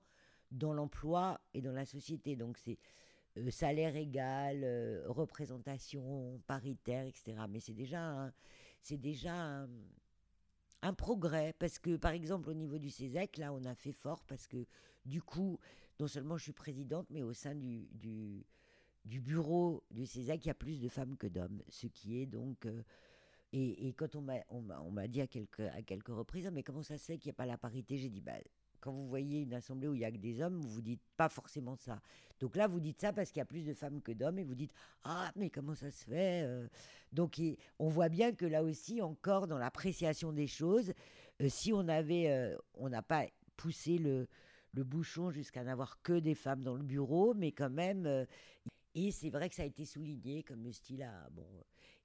dans l'emploi et dans la société. Donc c'est salaire égal, représentation paritaire, etc. Mais c'est déjà un progrès, parce que par exemple au niveau du CESEC, là on a fait fort, parce que du coup... Non seulement je suis présidente, mais au sein du bureau du CESEC, il y a plus de femmes que d'hommes. Ce qui est donc... et quand on m'a dit à quelques reprises, mais comment ça se fait qu'il n'y a pas la parité ? J'ai dit, quand vous voyez une assemblée où il n'y a que des hommes, vous ne vous dites pas forcément ça. Donc là, vous dites ça parce qu'il y a plus de femmes que d'hommes, et vous dites, ah, mais comment ça se fait ? Donc on voit bien que là aussi, encore dans l'appréciation des choses, si on avait... on n'a pas poussé le bouchon jusqu'à n'avoir que des femmes dans le bureau, mais quand même... et c'est vrai que ça a été souligné comme le style A. Bon,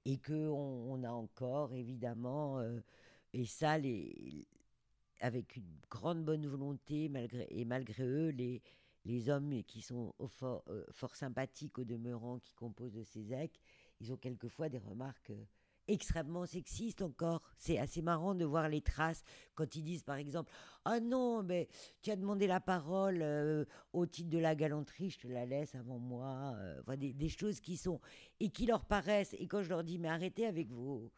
et qu'on a encore, évidemment... et ça, avec une grande bonne volonté, malgré eux, les hommes qui sont fort sympathiques au demeurant, qui composent le CESEC, ils ont quelquefois des remarques extrêmement sexistes encore. C'est assez marrant de voir les traces quand ils disent par exemple « Ah non, mais tu as demandé la parole au titre de la galanterie, je te la laisse avant moi. » Enfin, des choses qui sont... et qui leur paraissent. Et quand je leur dis « Mais arrêtez avec vos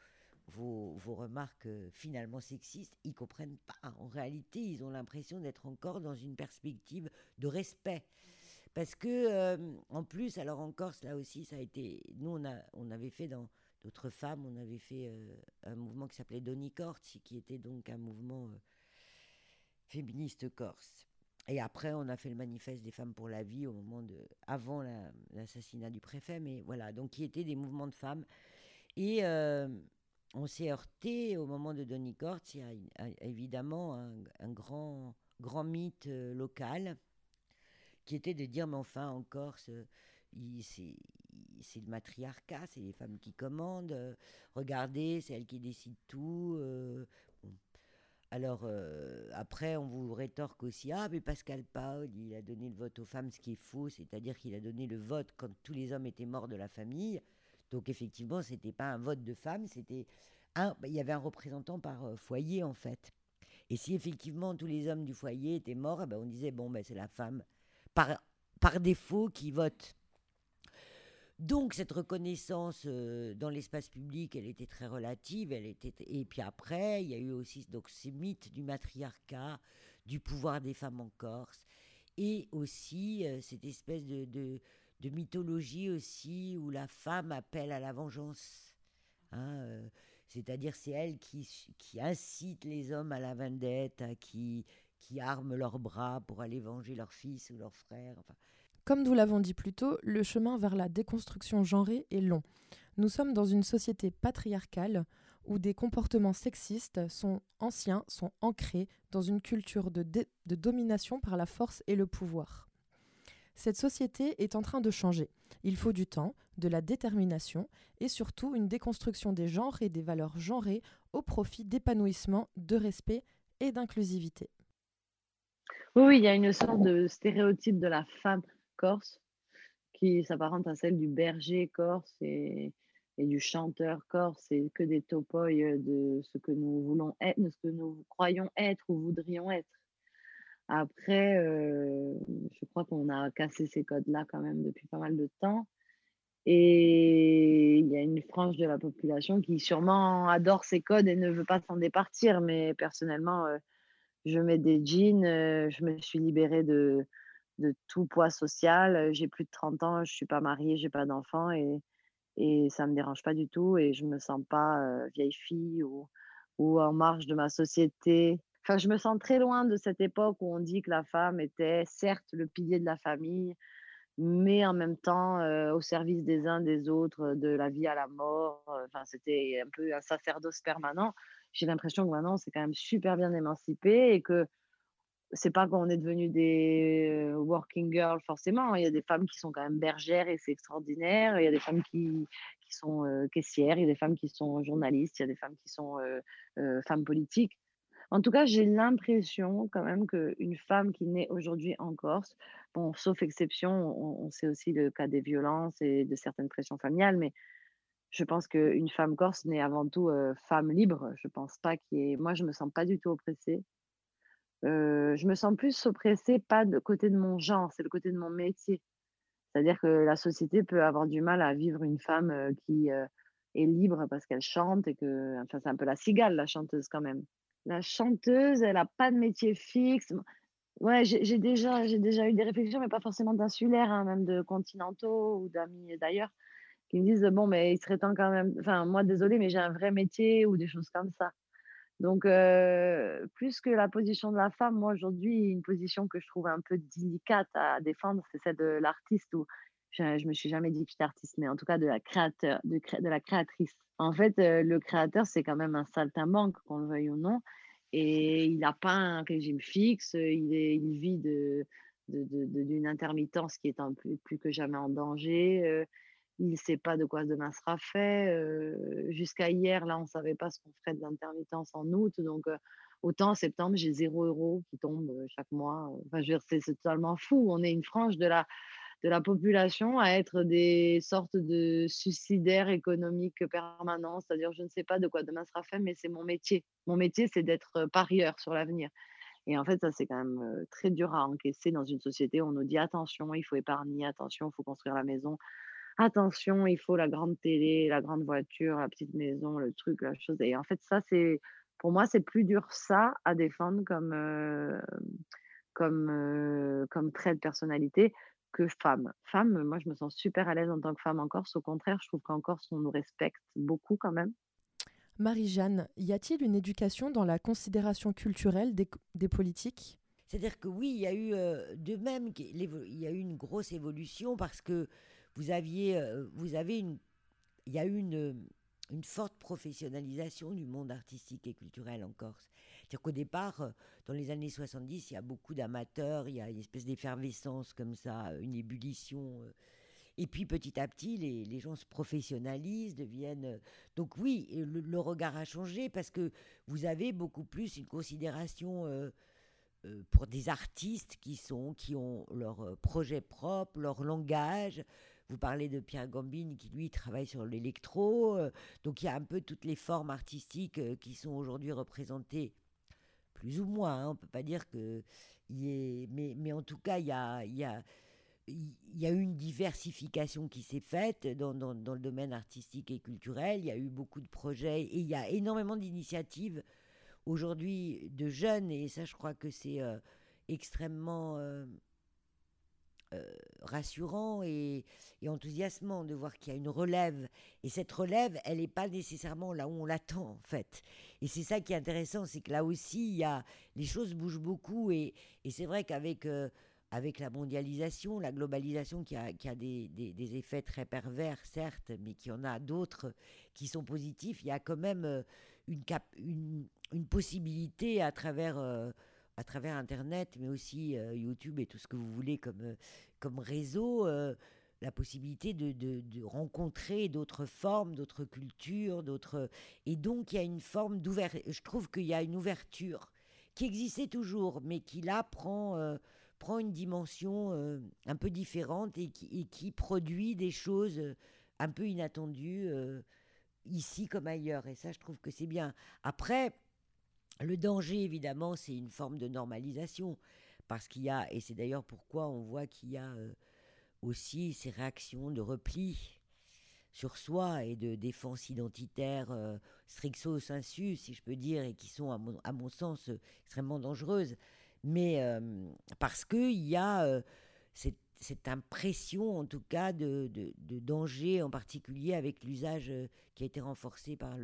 remarques finalement sexistes », ils comprennent pas. En réalité, ils ont l'impression d'être encore dans une perspective de respect. Parce que, en plus, alors en Corse, là aussi, ça a été... Nous, on avait fait dans d'autres femmes, on avait fait un mouvement qui s'appelait Donne Corse, qui était donc un mouvement féministe corse. Et après, on a fait le manifeste des femmes pour la vie avant l'assassinat du préfet, mais voilà, donc qui étaient des mouvements de femmes. Et... on s'est heurté au moment de Donne Corse, il y a évidemment un grand mythe local qui était de dire mais enfin en Corse, c'est le matriarcat, c'est les femmes qui commandent, regardez, c'est elles qui décident tout. Bon. Alors après on vous rétorque aussi, ah mais Pascal Paoli, il a donné le vote aux femmes, ce qui est faux, c'est-à-dire qu'il a donné le vote quand tous les hommes étaient morts de la famille. Donc effectivement, ce n'était pas un vote de femme, il y avait un représentant par foyer en fait. Et si effectivement tous les hommes du foyer étaient morts, eh ben, on disait bon, ben, c'est la femme par défaut qui vote. Donc cette reconnaissance dans l'espace public, elle était très relative. Et puis après, il y a eu aussi donc, ces mythes du matriarcat, du pouvoir des femmes en Corse, et aussi cette espèce de mythologie aussi, où la femme appelle à la vengeance. C'est-à-dire c'est elle qui incite les hommes à la vendetta, qui arme leurs bras pour aller venger leur fils ou leur frère. Enfin. Comme nous l'avons dit plus tôt, le chemin vers la déconstruction genrée est long. Nous sommes dans une société patriarcale où des comportements sexistes sont anciens, sont ancrés dans une culture de domination par la force et le pouvoir. Cette société est en train de changer. Il faut du temps, de la détermination et surtout une déconstruction des genres et des valeurs genrées au profit d'épanouissement, de respect et d'inclusivité. Oui, il y a une sorte de stéréotype de la femme corse qui s'apparente à celle du berger corse et du chanteur corse et que des topoïs de ce que nous voulons être, de ce que nous croyons être ou voudrions être. Après, je crois qu'on a cassé ces codes-là quand même depuis pas mal de temps. Et il y a une frange de la population qui sûrement adore ces codes et ne veut pas s'en départir. Mais personnellement, je mets des jeans, je me suis libérée de tout poids social. J'ai plus de 30 ans, je ne suis pas mariée, je n'ai pas d'enfant et ça ne me dérange pas du tout. Et je ne me sens pas vieille fille ou en marge de ma société. Enfin, je me sens très loin de cette époque où on dit que la femme était certes le pilier de la famille, mais en même temps au service des uns des autres, de la vie à la mort. Enfin, c'était un peu un sacerdoce permanent. J'ai l'impression que maintenant, c'est quand même super bien émancipé et que c'est pas qu'on est devenu des working girls forcément. Il y a des femmes qui sont quand même bergères et c'est extraordinaire. Il y a des femmes qui sont caissières, il y a des femmes qui sont journalistes, il y a des femmes qui sont femmes politiques. En tout cas, j'ai l'impression quand même qu'une femme qui naît aujourd'hui en Corse, bon, sauf exception, on sait aussi le cas des violences et de certaines pressions familiales, mais je pense qu'une femme corse naît avant tout femme libre. Je pense pas qu'il y ait... Moi, je me sens pas du tout oppressée. Je me sens plus oppressée, pas de côté de mon genre, c'est le côté de mon métier. C'est-à-dire que la société peut avoir du mal à vivre une femme qui est libre parce qu'elle chante et que... Enfin, c'est un peu la cigale, la chanteuse quand même. La chanteuse, elle n'a pas de métier fixe. Ouais, j'ai déjà eu des réflexions, mais pas forcément d'insulaires, hein, même de continentaux ou d'amis d'ailleurs, qui me disent bon, mais il serait temps quand même. Enfin, moi, désolée, mais j'ai un vrai métier ou des choses comme ça. Donc, plus que la position de la femme, moi aujourd'hui, une position que je trouve un peu délicate à défendre, c'est celle de l'artiste où je me suis jamais dit que j'étais artiste, mais en tout cas de la créatrice. En fait, le créateur, c'est quand même un saltimbanque, qu'on le veuille ou non. Et il n'a pas un régime fixe, il vit d'une intermittence qui est plus que jamais en danger. Il ne sait pas de quoi demain sera fait. Jusqu'à hier, là, on ne savait pas ce qu'on ferait de l'intermittence en août. Donc, autant en septembre, j'ai 0 € qui tombe chaque mois. Enfin, je veux dire, c'est totalement fou. On est une frange de la... de la population à être des sortes de suicidaires économiques permanents, c'est-à-dire je ne sais pas de quoi demain sera fait, mais c'est mon métier. Mon métier, c'est d'être parieur sur l'avenir. Et en fait, ça, c'est quand même très dur à encaisser dans une société où on nous dit attention, il faut épargner, attention, il faut construire la maison, attention, il faut la grande télé, la grande voiture, la petite maison, le truc, la chose. Et en fait, ça, c'est, pour moi, c'est plus dur ça à défendre comme trait de personnalité que femme. Femme, moi, je me sens super à l'aise en tant que femme en Corse. Au contraire, je trouve qu'en Corse, on nous respecte beaucoup quand même. Marie-Jeanne, y a-t-il une éducation dans la considération culturelle des politiques? C'est-à-dire que oui, il y a eu de même, il y a eu une grosse évolution parce que il y a eu une forte professionnalisation du monde artistique et culturel en Corse. C'est-à-dire qu'au départ, dans les années 70, il y a beaucoup d'amateurs, il y a une espèce d'effervescence comme ça, une ébullition. Et puis petit à petit, les gens se professionnalisent, deviennent... Donc oui, le regard a changé parce que vous avez beaucoup plus une considération pour des artistes qui ont leur projet propre, leur langage. Vous parlez de Pierre Gambini qui, lui, travaille sur l'électro. Donc il y a un peu toutes les formes artistiques qui sont aujourd'hui représentées, plus ou moins. Hein, on ne peut pas dire que... Mais en tout cas, il y a eu une diversification qui s'est faite dans le domaine artistique et culturel. Il y a eu beaucoup de projets et il y a énormément d'initiatives aujourd'hui de jeunes. Et ça, je crois que c'est extrêmement rassurant et enthousiasmant de voir qu'il y a une relève. Et cette relève, elle n'est pas nécessairement là où on l'attend, en fait. Et c'est ça qui est intéressant, c'est que là aussi, les choses bougent beaucoup. Et c'est vrai qu'avec... avec la mondialisation, la globalisation qui a des effets très pervers, certes, mais qui en a d'autres qui sont positifs, il y a quand même une possibilité à travers Internet, mais aussi YouTube et tout ce que vous voulez comme réseau, la possibilité de rencontrer d'autres formes, d'autres cultures, d'autres... Et donc, il y a une forme d'ouverture. Je trouve qu'il y a une ouverture qui existait toujours, mais qui là prend une dimension un peu différente et qui produit des choses un peu inattendues ici comme ailleurs. Et ça, je trouve que c'est bien. Après, le danger, évidemment, c'est une forme de normalisation. Parce qu'il y a, et c'est d'ailleurs pourquoi on voit qu'il y a aussi ces réactions de repli sur soi et de défense identitaire stricto sensu, si je peux dire, et qui sont, à mon sens, extrêmement dangereuses. Mais parce qu'il y a cette impression, en tout cas, de danger, en particulier avec l'usage qui a été renforcé par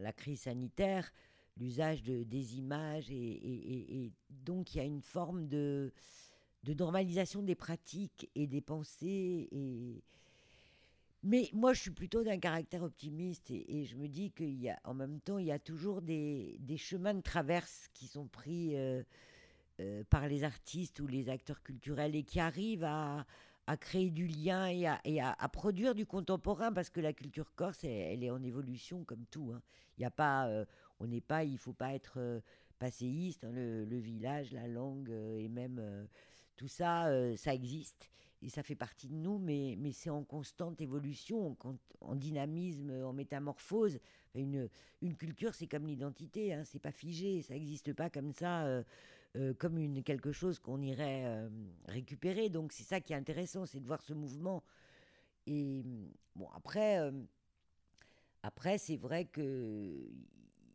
la crise sanitaire, l'usage des images. Et donc, il y a une forme de normalisation des pratiques et des pensées. Mais moi, je suis plutôt d'un caractère optimiste et je me dis qu'en même temps, il y a toujours des chemins de traverse qui sont pris par les artistes ou les acteurs culturels et qui arrivent à créer du lien et à produire du contemporain parce que la culture corse, elle est en évolution comme tout. Hein. Il y a pas, on n'est pas, il ne faut pas être passéiste, hein, le village, la langue et même tout ça, ça existe. Et ça fait partie de nous, mais c'est en constante évolution, en dynamisme, en métamorphose. Une culture, c'est comme l'identité, hein, c'est pas figé, ça n'existe pas comme ça, comme quelque chose qu'on irait récupérer. Donc c'est ça qui est intéressant, c'est de voir ce mouvement. Et bon, après c'est vrai que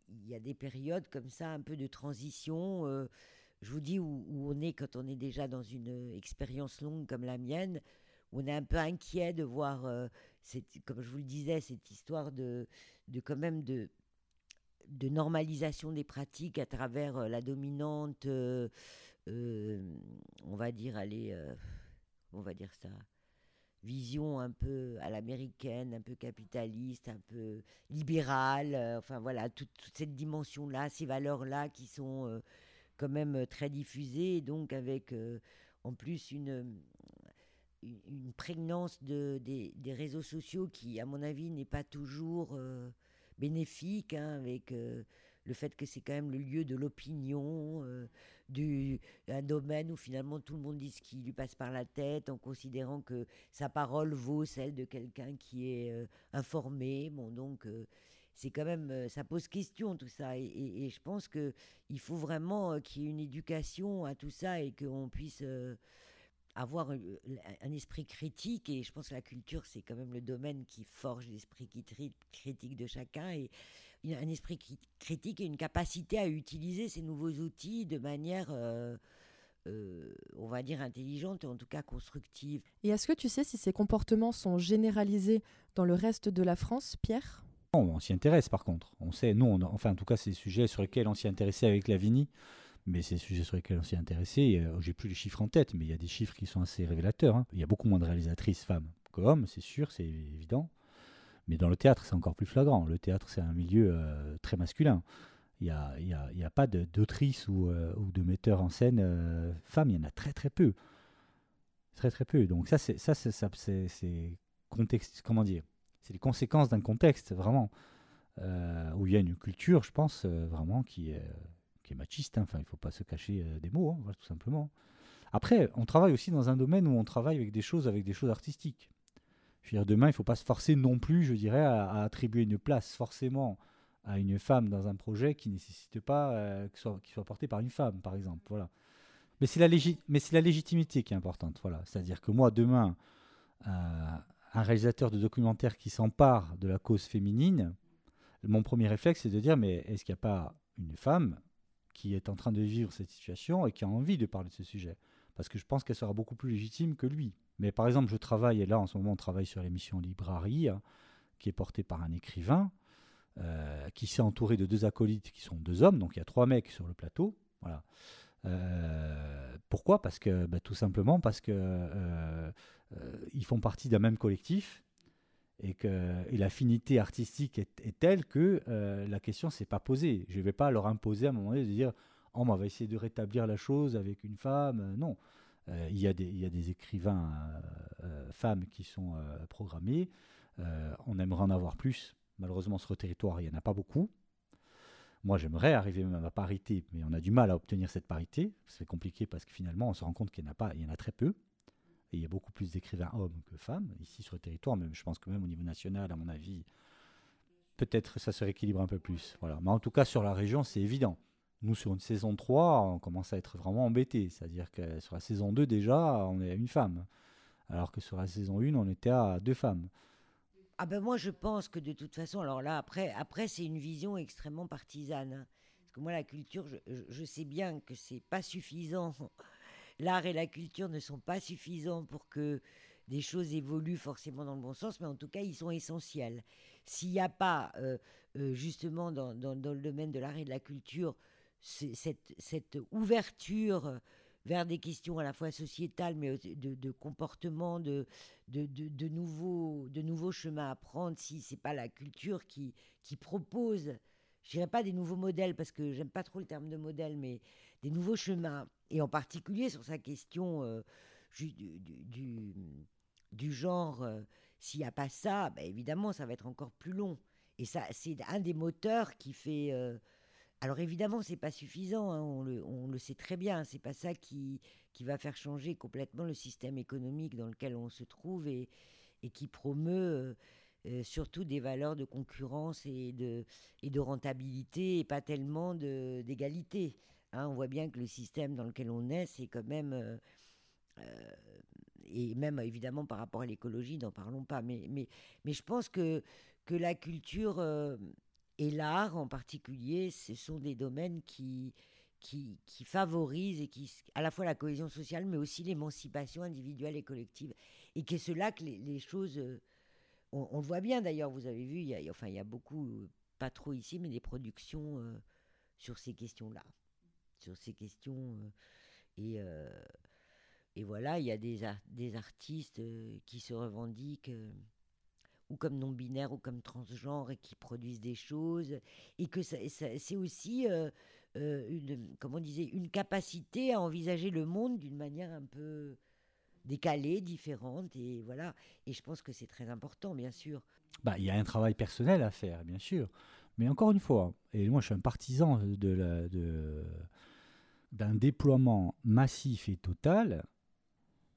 il y a des périodes comme ça, un peu de transition. Je vous dis où on est quand on est déjà dans une expérience longue comme la mienne, où on est un peu inquiet de voir, comme je vous le disais, cette histoire de normalisation des pratiques à travers la dominante, on va dire ça, vision un peu à l'américaine, un peu capitaliste, un peu libérale, enfin voilà, toute cette dimension-là, ces valeurs-là qui sont... quand même très diffusée, donc avec en plus une prégnance des réseaux sociaux qui, à mon avis, n'est pas toujours bénéfique, hein, avec le fait que c'est quand même le lieu de l'opinion, un domaine où finalement tout le monde dit ce qui lui passe par la tête, en considérant que sa parole vaut celle de quelqu'un qui est informé. Bon, donc c'est quand même, ça pose question tout ça, et je pense que il faut vraiment qu'il y ait une éducation à tout ça et qu'on puisse avoir un esprit critique, et je pense que la culture, c'est quand même le domaine qui forge l'esprit critique de chacun, et un esprit critique et une capacité à utiliser ces nouveaux outils de manière, on va dire, intelligente, en tout cas constructive. Et est-ce que tu sais si ces comportements sont généralisés dans le reste de la France, Pierre ? Non, on s'y intéresse par contre. On sait, nous, enfin en tout cas, c'est des sujets sur lesquels on s'y intéressait avec Lavinie. Mais c'est des sujets sur lesquels on s'est intéressé. J'ai plus les chiffres en tête, mais il y a des chiffres qui sont assez révélateurs. Hein. Il y a beaucoup moins de réalisatrices femmes qu'hommes, c'est sûr, c'est évident. Mais dans le théâtre, c'est encore plus flagrant. Le théâtre, c'est un milieu très masculin. Il n'y a pas d'autrice ou de metteur en scène femmes. Il y en a très très peu. Très très peu. Donc ça c'est contexte, comment dire, c'est les conséquences d'un contexte, vraiment, où il y a une culture, je pense, vraiment, qui est machiste, hein. Enfin, il ne faut pas se cacher des mots, hein, voilà, tout simplement. Après, on travaille aussi dans un domaine où on travaille avec des choses artistiques. Je veux dire, demain, il ne faut pas se forcer non plus, je dirais, à attribuer une place forcément à une femme dans un projet qui ne nécessite pas qu'il soit porté par une femme, par exemple. Voilà. Mais c'est la légitimité qui est importante. Voilà. C'est-à-dire que moi, demain, un réalisateur de documentaire qui s'empare de la cause féminine, mon premier réflexe, c'est de dire, mais est-ce qu'il n'y a pas une femme qui est en train de vivre cette situation et qui a envie de parler de ce sujet, parce que je pense qu'elle sera beaucoup plus légitime que lui. Mais par exemple, je travaille, et là en ce moment on travaille sur l'émission Librairie, hein, qui est portée par un écrivain, qui s'est entouré de deux acolytes qui sont deux hommes, donc il y a trois mecs sur le plateau. Voilà. Pourquoi ? Parce que, tout simplement parce qu'ils font partie d'un même collectif, et l'affinité artistique est telle que la question ne s'est pas posée. Je ne vais pas leur imposer à un moment donné de dire « on va essayer de rétablir la chose avec une femme ». Non, il y a des écrivains femmes qui sont programmés. On aimerait en avoir plus. Malheureusement, sur le territoire, il n'y en a pas beaucoup. Moi, j'aimerais arriver même à la parité, mais on a du mal à obtenir cette parité. C'est compliqué parce que finalement, on se rend compte qu'il y en a très peu. Et il y a beaucoup plus d'écrivains hommes que femmes, ici sur le territoire, même, je pense que même au niveau national, à mon avis, peut-être ça se rééquilibre un peu plus. Voilà. Mais en tout cas, sur la région, c'est évident. Nous, sur une saison 3, on commence à être vraiment embêtés. C'est-à-dire que sur la saison 2, déjà, on est à une femme. Alors que sur la saison 1, on était à deux femmes. Ah ben moi, je pense que de toute façon, alors là, après c'est une vision extrêmement partisane. Hein. Parce que moi, la culture, je sais bien que c'est pas suffisant. L'art et la culture ne sont pas suffisants pour que des choses évoluent forcément dans le bon sens, mais en tout cas, ils sont essentiels. S'il n'y a pas, justement, dans le domaine de l'art et de la culture, cette ouverture vers des questions à la fois sociétales, mais de comportement, de nouveaux chemins à prendre, si ce n'est pas la culture qui propose, je ne dirais pas des nouveaux modèles, parce que j'aime pas trop le terme de modèle, mais des nouveaux chemins, et en particulier sur sa question du genre, s'il n'y a pas ça, évidemment, ça va être encore plus long. Et ça, c'est un des moteurs qui fait... alors évidemment, ce n'est pas suffisant, hein, on le sait très bien, ce n'est pas ça qui va faire changer complètement le système économique dans lequel on se trouve et qui promeut... surtout des valeurs de concurrence et de rentabilité et pas tellement d'égalité. Hein, on voit bien que le système dans lequel on est, c'est quand même... et même, évidemment, par rapport à l'écologie, n'en parlons pas. Mais je pense que la culture et l'art, en particulier, ce sont des domaines qui favorisent et qui, à la fois la cohésion sociale, mais aussi l'émancipation individuelle et collective. Et que c'est là que les choses... On le voit bien d'ailleurs, vous avez vu, il y a beaucoup, pas trop ici, mais des productions sur ces questions-là. Sur ces questions. Et voilà, il y a des artistes qui se revendiquent ou comme non-binaires ou comme transgenres et qui produisent des choses. Et que c'est aussi, comme on disait, une capacité à envisager le monde d'une manière un peu... décalées, différentes, et voilà. Et je pense que c'est très important, bien sûr. Il y a un travail personnel à faire, bien sûr. Mais encore une fois, et moi je suis un partisan d'un déploiement massif et total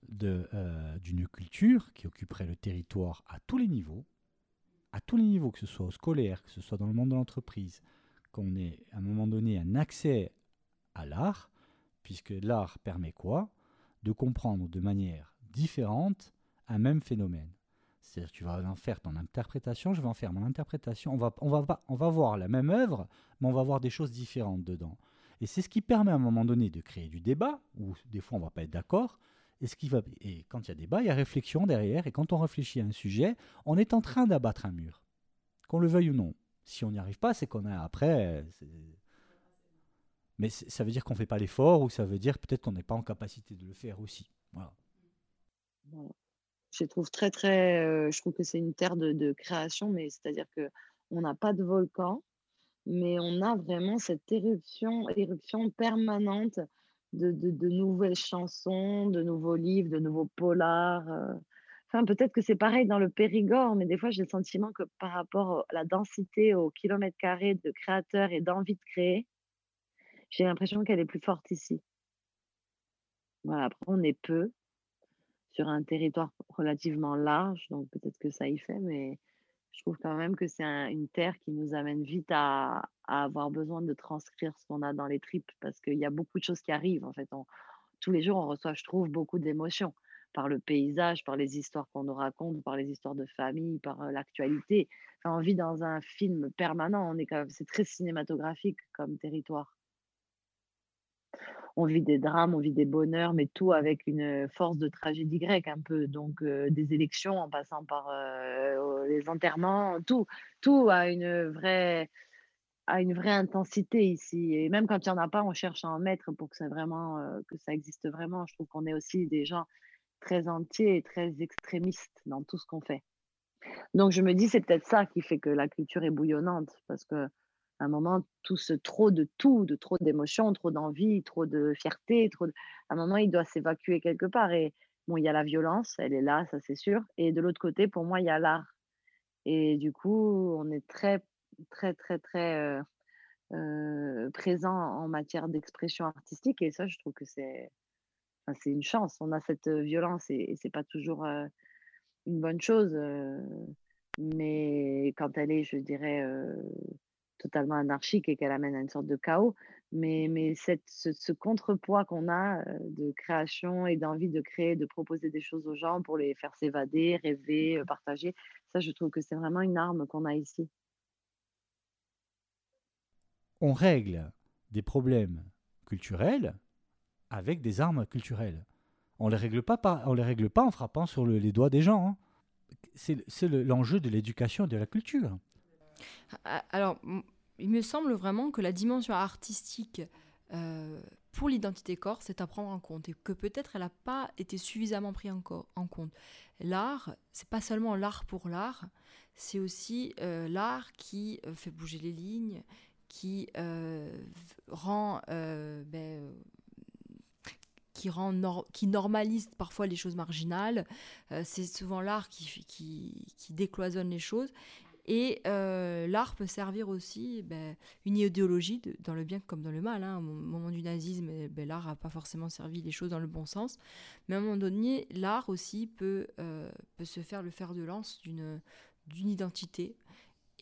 d'une culture qui occuperait le territoire à tous les niveaux, que ce soit au scolaire, que ce soit dans le monde de l'entreprise, qu'on ait à un moment donné un accès à l'art, puisque l'art permet quoi? De comprendre de manière différente un même phénomène. C'est-à-dire que tu vas en faire ton interprétation, je vais en faire mon interprétation. On va voir la même œuvre, mais on va voir des choses différentes dedans. Et c'est ce qui permet à un moment donné de créer du débat, où des fois on ne va pas être d'accord, et quand il y a débat, il y a réflexion derrière, et quand on réfléchit à un sujet, on est en train d'abattre un mur, qu'on le veuille ou non. Si on n'y arrive pas, c'est qu'on a après... Mais ça veut dire qu'on ne fait pas l'effort, ou ça veut dire peut-être qu'on n'est pas en capacité de le faire aussi. Voilà. Je trouve je trouve que c'est une terre de création, mais c'est-à-dire qu'on n'a pas de volcan, mais on a vraiment cette éruption permanente de nouvelles chansons, de nouveaux livres, de nouveaux polars. Enfin, peut-être que c'est pareil dans le Périgord, mais des fois, j'ai le sentiment que par rapport à la densité au kilomètre carré de créateurs et d'envie de créer, j'ai l'impression qu'elle est plus forte ici. Voilà, après, on est peu sur un territoire relativement large, donc peut-être que ça y fait, mais je trouve quand même que c'est une terre qui nous amène vite à avoir besoin de transcrire ce qu'on a dans les tripes, parce qu'il y a beaucoup de choses qui arrivent. En fait, tous les jours, on reçoit, je trouve, beaucoup d'émotions, par le paysage, par les histoires qu'on nous raconte, par les histoires de famille, par l'actualité. Enfin, on vit dans un film permanent, c'est très cinématographique comme territoire. On vit des drames, on vit des bonheurs, mais tout avec une force de tragédie grecque un peu. Donc, des élections en passant par les enterrements, tout a une vraie intensité ici. Et même quand il n'y en a pas, on cherche à en mettre pour que ça existe vraiment. Je trouve qu'on est aussi des gens très entiers et très extrémistes dans tout ce qu'on fait. Donc, je me dis, c'est peut-être ça qui fait que la culture est bouillonnante, parce que à un moment, tout ce trop de trop d'émotions, trop d'envie, trop de fierté, à un moment, il doit s'évacuer quelque part. Et bon, il y a la violence, elle est là, ça c'est sûr. Et de l'autre côté, pour moi, il y a l'art. Et du coup, on est très, très, très, très présent en matière d'expression artistique. Et ça, je trouve que c'est une chance. On a cette violence et c'est pas toujours une bonne chose. Mais quand elle est, je dirais... totalement anarchique et qu'elle amène à une sorte de chaos, mais ce contrepoids qu'on a de création et d'envie de créer, de proposer des choses aux gens pour les faire s'évader, rêver, partager, ça je trouve que c'est vraiment une arme qu'on a ici. On règle des problèmes culturels avec des armes culturelles. On ne les règle pas en frappant sur les doigts des gens, hein. C'est l'enjeu de l'éducation et de la culture. Alors, il me semble vraiment que la dimension artistique pour l'identité corse est à prendre en compte et que peut-être elle n'a pas été suffisamment prise en compte. L'art, c'est pas seulement l'art pour l'art, c'est aussi l'art qui fait bouger les lignes, qui qui normalise parfois les choses marginales. C'est souvent l'art qui décloisonne les choses. Et l'art peut servir aussi une idéologie dans le bien comme dans le mal. Hein. Au moment du nazisme, l'art n'a pas forcément servi les choses dans le bon sens. Mais à un moment donné, l'art aussi peut se faire le fer de lance d'une identité.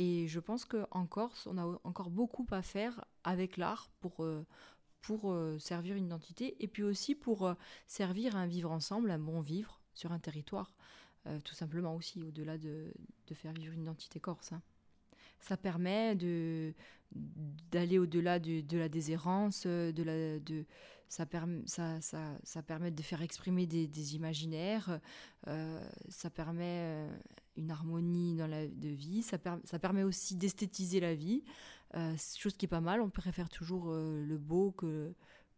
Et je pense qu'en Corse, on a encore beaucoup à faire avec l'art pour servir une identité. Et puis aussi pour servir à un vivre ensemble, un bon vivre sur un territoire. Tout simplement aussi, au-delà de faire vivre une identité corse. Hein. Ça permet d'aller au-delà de la déshérence, ça permet de faire exprimer des imaginaires, ça permet une harmonie dans de vie, ça permet aussi d'esthétiser la vie, chose qui est pas mal, on préfère toujours le beau que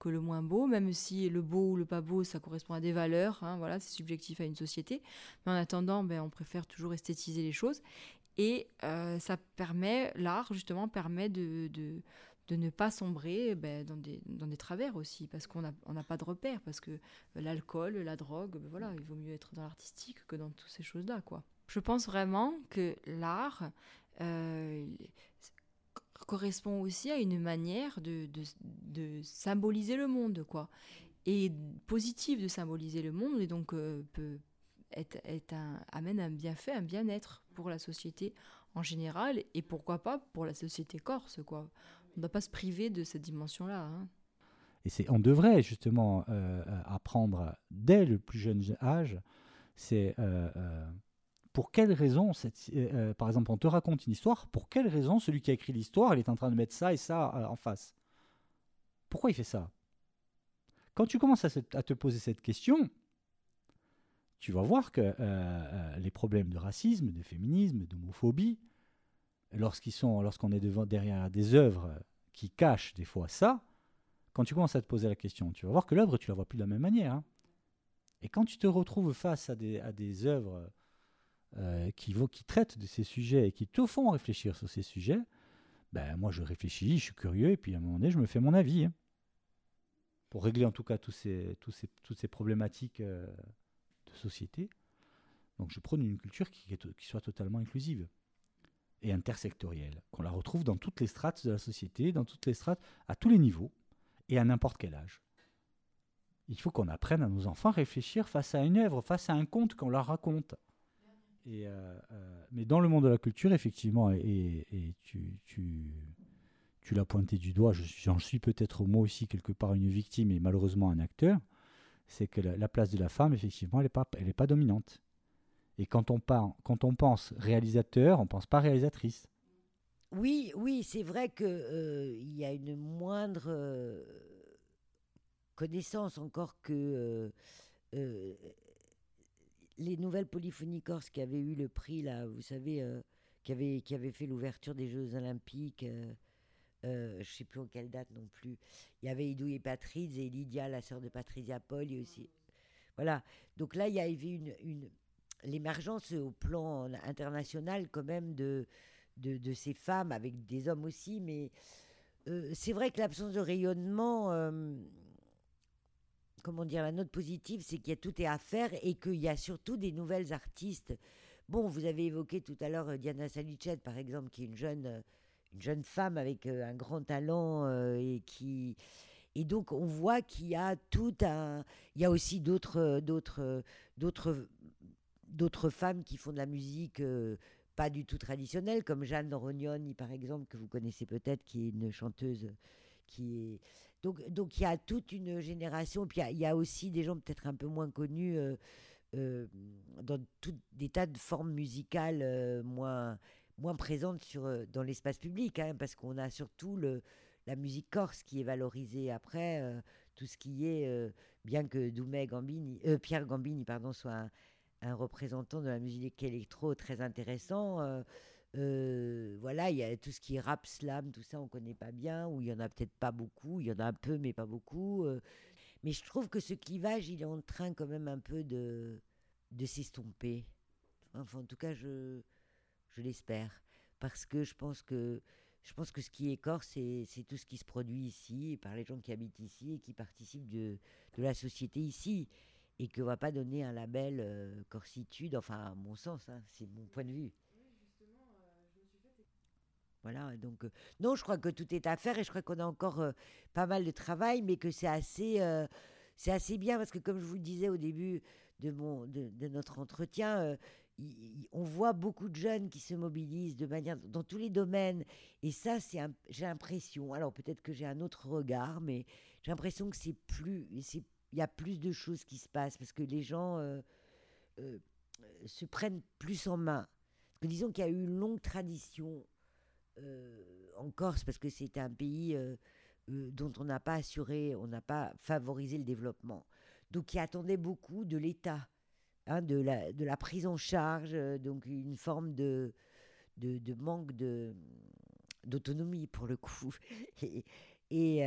le moins beau, même si le beau ou le pas beau, ça correspond à des valeurs, hein, voilà, c'est subjectif à une société. Mais en attendant, on préfère toujours esthétiser les choses. Et ça permet, l'art justement, permet de ne pas sombrer dans des travers aussi, parce qu'on n'a pas de repères, parce que l'alcool, la drogue, voilà, il vaut mieux être dans l'artistique que dans toutes ces choses-là, quoi. Je pense vraiment que l'art... correspond aussi à une manière de symboliser le monde, quoi. Et positive de symboliser le monde, et donc peut être amène un bienfait, un bien-être pour la société en général, et pourquoi pas pour la société corse, quoi. On ne doit pas se priver de cette dimension-là, hein. Et on devrait justement apprendre dès le plus jeune âge, c'est pour quelle raison, par exemple, on te raconte une histoire, pour quelle raison celui qui a écrit l'histoire, il est en train de mettre ça et ça en face? Pourquoi il fait ça? Quand tu commences à te poser cette question, tu vas voir que les problèmes de racisme, de féminisme, d'homophobie, lorsqu'on est derrière des œuvres qui cachent des fois ça, quand tu commences à te poser la question, tu vas voir que l'œuvre, tu ne la vois plus de la même manière, hein. Et quand tu te retrouves face à des œuvres qui traitent de ces sujets et qui te font réfléchir sur ces sujets, ben moi je réfléchis, je suis curieux, et puis à un moment donné, je me fais mon avis, hein, pour régler en tout cas toutes ces problématiques de société. Donc je prône une culture qui soit totalement inclusive et intersectorielle, qu'on la retrouve dans toutes les strates de la société, dans toutes les strates, à tous les niveaux, et à n'importe quel âge. Il faut qu'on apprenne à nos enfants à réfléchir face à une œuvre, face à un conte qu'on leur raconte. Et mais dans le monde de la culture, effectivement, et tu l'as pointé du doigt, j'en suis peut-être moi aussi quelque part une victime et malheureusement un acteur, c'est que la place de la femme, effectivement, elle n'est pas dominante. Et quand on pense réalisateur, on ne pense pas réalisatrice. Oui, c'est vrai qu'il y a une moindre connaissance encore que les nouvelles polyphonies corse qui avaient eu le prix, là, vous savez, qui avaient fait l'ouverture des Jeux Olympiques, je ne sais plus en quelle date non plus. Il y avait Idou et Patrides et Lydia, la sœur de Patrizia Poli aussi. Voilà, donc là, il y avait l'émergence au plan international quand même de ces femmes, avec des hommes aussi, mais c'est vrai que l'absence de rayonnement, comment dire, la note positive, c'est qu'il y a tout à faire et qu'il y a surtout des nouvelles artistes. Bon, vous avez évoqué tout à l'heure Diana Saliceti, par exemple, qui est une jeune femme avec un grand talent et donc on voit qu'il y a il y a aussi d'autres femmes qui font de la musique pas du tout traditionnelle, comme Jeanne Rognoni, par exemple, que vous connaissez peut-être, qui est une chanteuse qui est... Donc il y a toute une génération, puis il y a aussi des gens peut-être un peu moins connus dans tout des tas de formes musicales moins présentes dans l'espace public, hein, parce qu'on a surtout la musique corse qui est valorisée. Après, tout ce qui est, bien que Pierre Gambini soit un représentant de la musique électro très intéressant. Voilà, il y a tout ce qui est rap, slam, tout ça, on ne connaît pas bien, ou il n'y en a peut-être pas beaucoup, il y en a un peu, mais pas beaucoup. Mais je trouve que ce clivage, il est en train quand même un peu de s'estomper. Enfin, en tout cas, je l'espère. Parce que je pense que ce qui est corse, c'est tout ce qui se produit ici, par les gens qui habitent ici et qui participent de la société ici. Et qu'on ne va pas donner un label corsitude, enfin, à mon sens, hein, c'est mon point de vue. Voilà, donc, non, je crois que tout est à faire et je crois qu'on a encore pas mal de travail, mais que c'est assez bien, parce que comme je vous le disais au début de notre entretien, on voit beaucoup de jeunes qui se mobilisent de manière, dans tous les domaines, et ça, j'ai l'impression, alors peut-être que j'ai un autre regard, mais j'ai l'impression que il y a plus de choses qui se passent, parce que les gens se prennent plus en main. Parce que disons qu'il y a eu une longue tradition en Corse, parce que c'était un pays dont on n'a pas favorisé le développement. Donc qui attendait beaucoup de l'État, hein, de la prise en charge, donc une forme de manque d'autonomie pour le coup. Et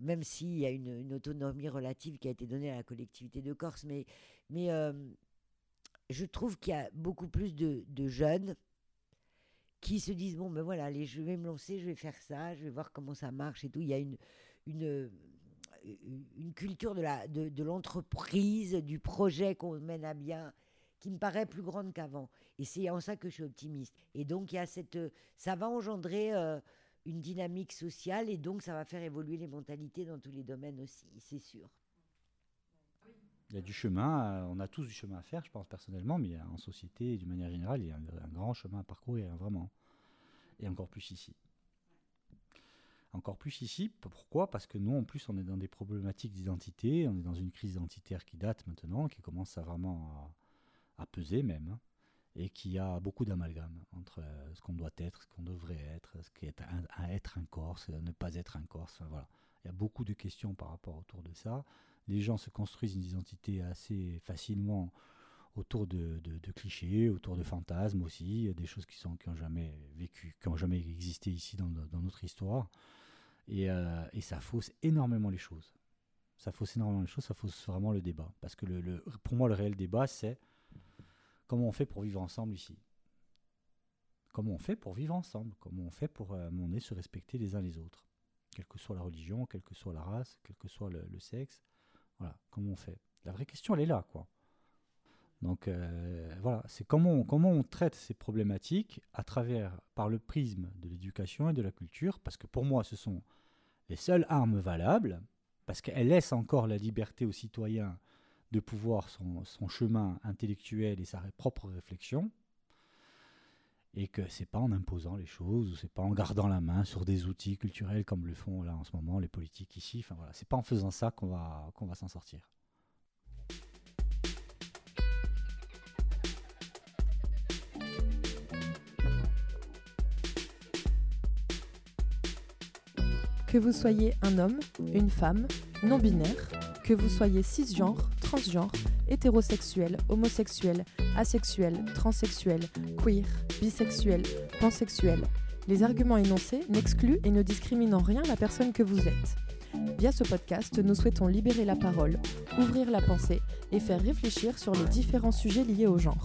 même s'il y a une autonomie relative qui a été donnée à la collectivité de Corse, mais je trouve qu'il y a beaucoup plus de jeunes qui se disent, bon, ben voilà, allez, je vais me lancer, je vais faire ça, je vais voir comment ça marche et tout. Il y a une culture de l'entreprise, du projet qu'on mène à bien, qui me paraît plus grande qu'avant. Et c'est en ça que je suis optimiste. Et donc, ça va engendrer une dynamique sociale et donc ça va faire évoluer les mentalités dans tous les domaines aussi, c'est sûr. Il y a du chemin, on a tous du chemin à faire, je pense personnellement, mais en société, d'une manière générale, il y a un grand chemin à parcourir, vraiment. Et encore plus ici. Encore plus ici, pourquoi? Parce que nous, en plus, on est dans des problématiques d'identité, on est dans une crise identitaire qui date maintenant, qui commence à vraiment à peser même, et qui a beaucoup d'amalgame entre ce qu'on doit être, ce qu'on devrait être, ce qu'est être un Corse, ne pas être un Corse, enfin, voilà. Il y a beaucoup de questions par rapport autour de ça. Les gens se construisent une identité assez facilement autour de clichés, autour de fantasmes aussi, des choses qui n'ont jamais vécu, qui n'ont jamais existé ici dans notre histoire. Et ça fausse énormément les choses. Ça fausse énormément les choses, ça fausse vraiment le débat. Parce que pour moi, le réel débat, c'est comment on fait pour vivre ensemble ici. Comment on fait pour vivre ensemble. Comment on fait pour se respecter les uns les autres. Quelle que soit la religion, quelle que soit la race, quel que soit le sexe. Voilà, comment on fait? La vraie question, elle est là, quoi. Donc, voilà, c'est comment on traite ces problématiques par le prisme de l'éducation et de la culture, parce que pour moi, ce sont les seules armes valables, parce qu'elles laissent encore la liberté aux citoyens de pouvoir son chemin intellectuel et sa propre réflexion, et que c'est pas en imposant les choses, ou c'est pas en gardant la main sur des outils culturels comme le font là en ce moment les politiques ici, enfin voilà, c'est pas en faisant ça qu'on va s'en sortir. Que vous soyez un homme, une femme, non-binaire, que vous soyez cisgenre, transgenre, hétérosexuel, homosexuel, asexuel, transsexuel, queer, bisexuel, pansexuel, les arguments énoncés n'excluent et ne discriminent en rien la personne que vous êtes. Via ce podcast, nous souhaitons libérer la parole, ouvrir la pensée et faire réfléchir sur les différents sujets liés au genre.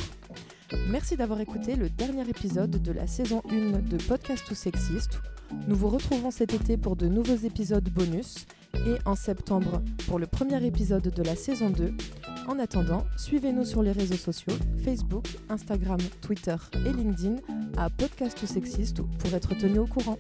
Merci d'avoir écouté le dernier épisode de la saison 1 de Podcast ou Sexiste. Nous vous retrouvons cet été pour de nouveaux épisodes bonus et en septembre pour le premier épisode de la saison 2. En attendant, suivez-nous sur les réseaux sociaux, Facebook, Instagram, Twitter et LinkedIn à Podcast ou Sexiste pour être tenus au courant.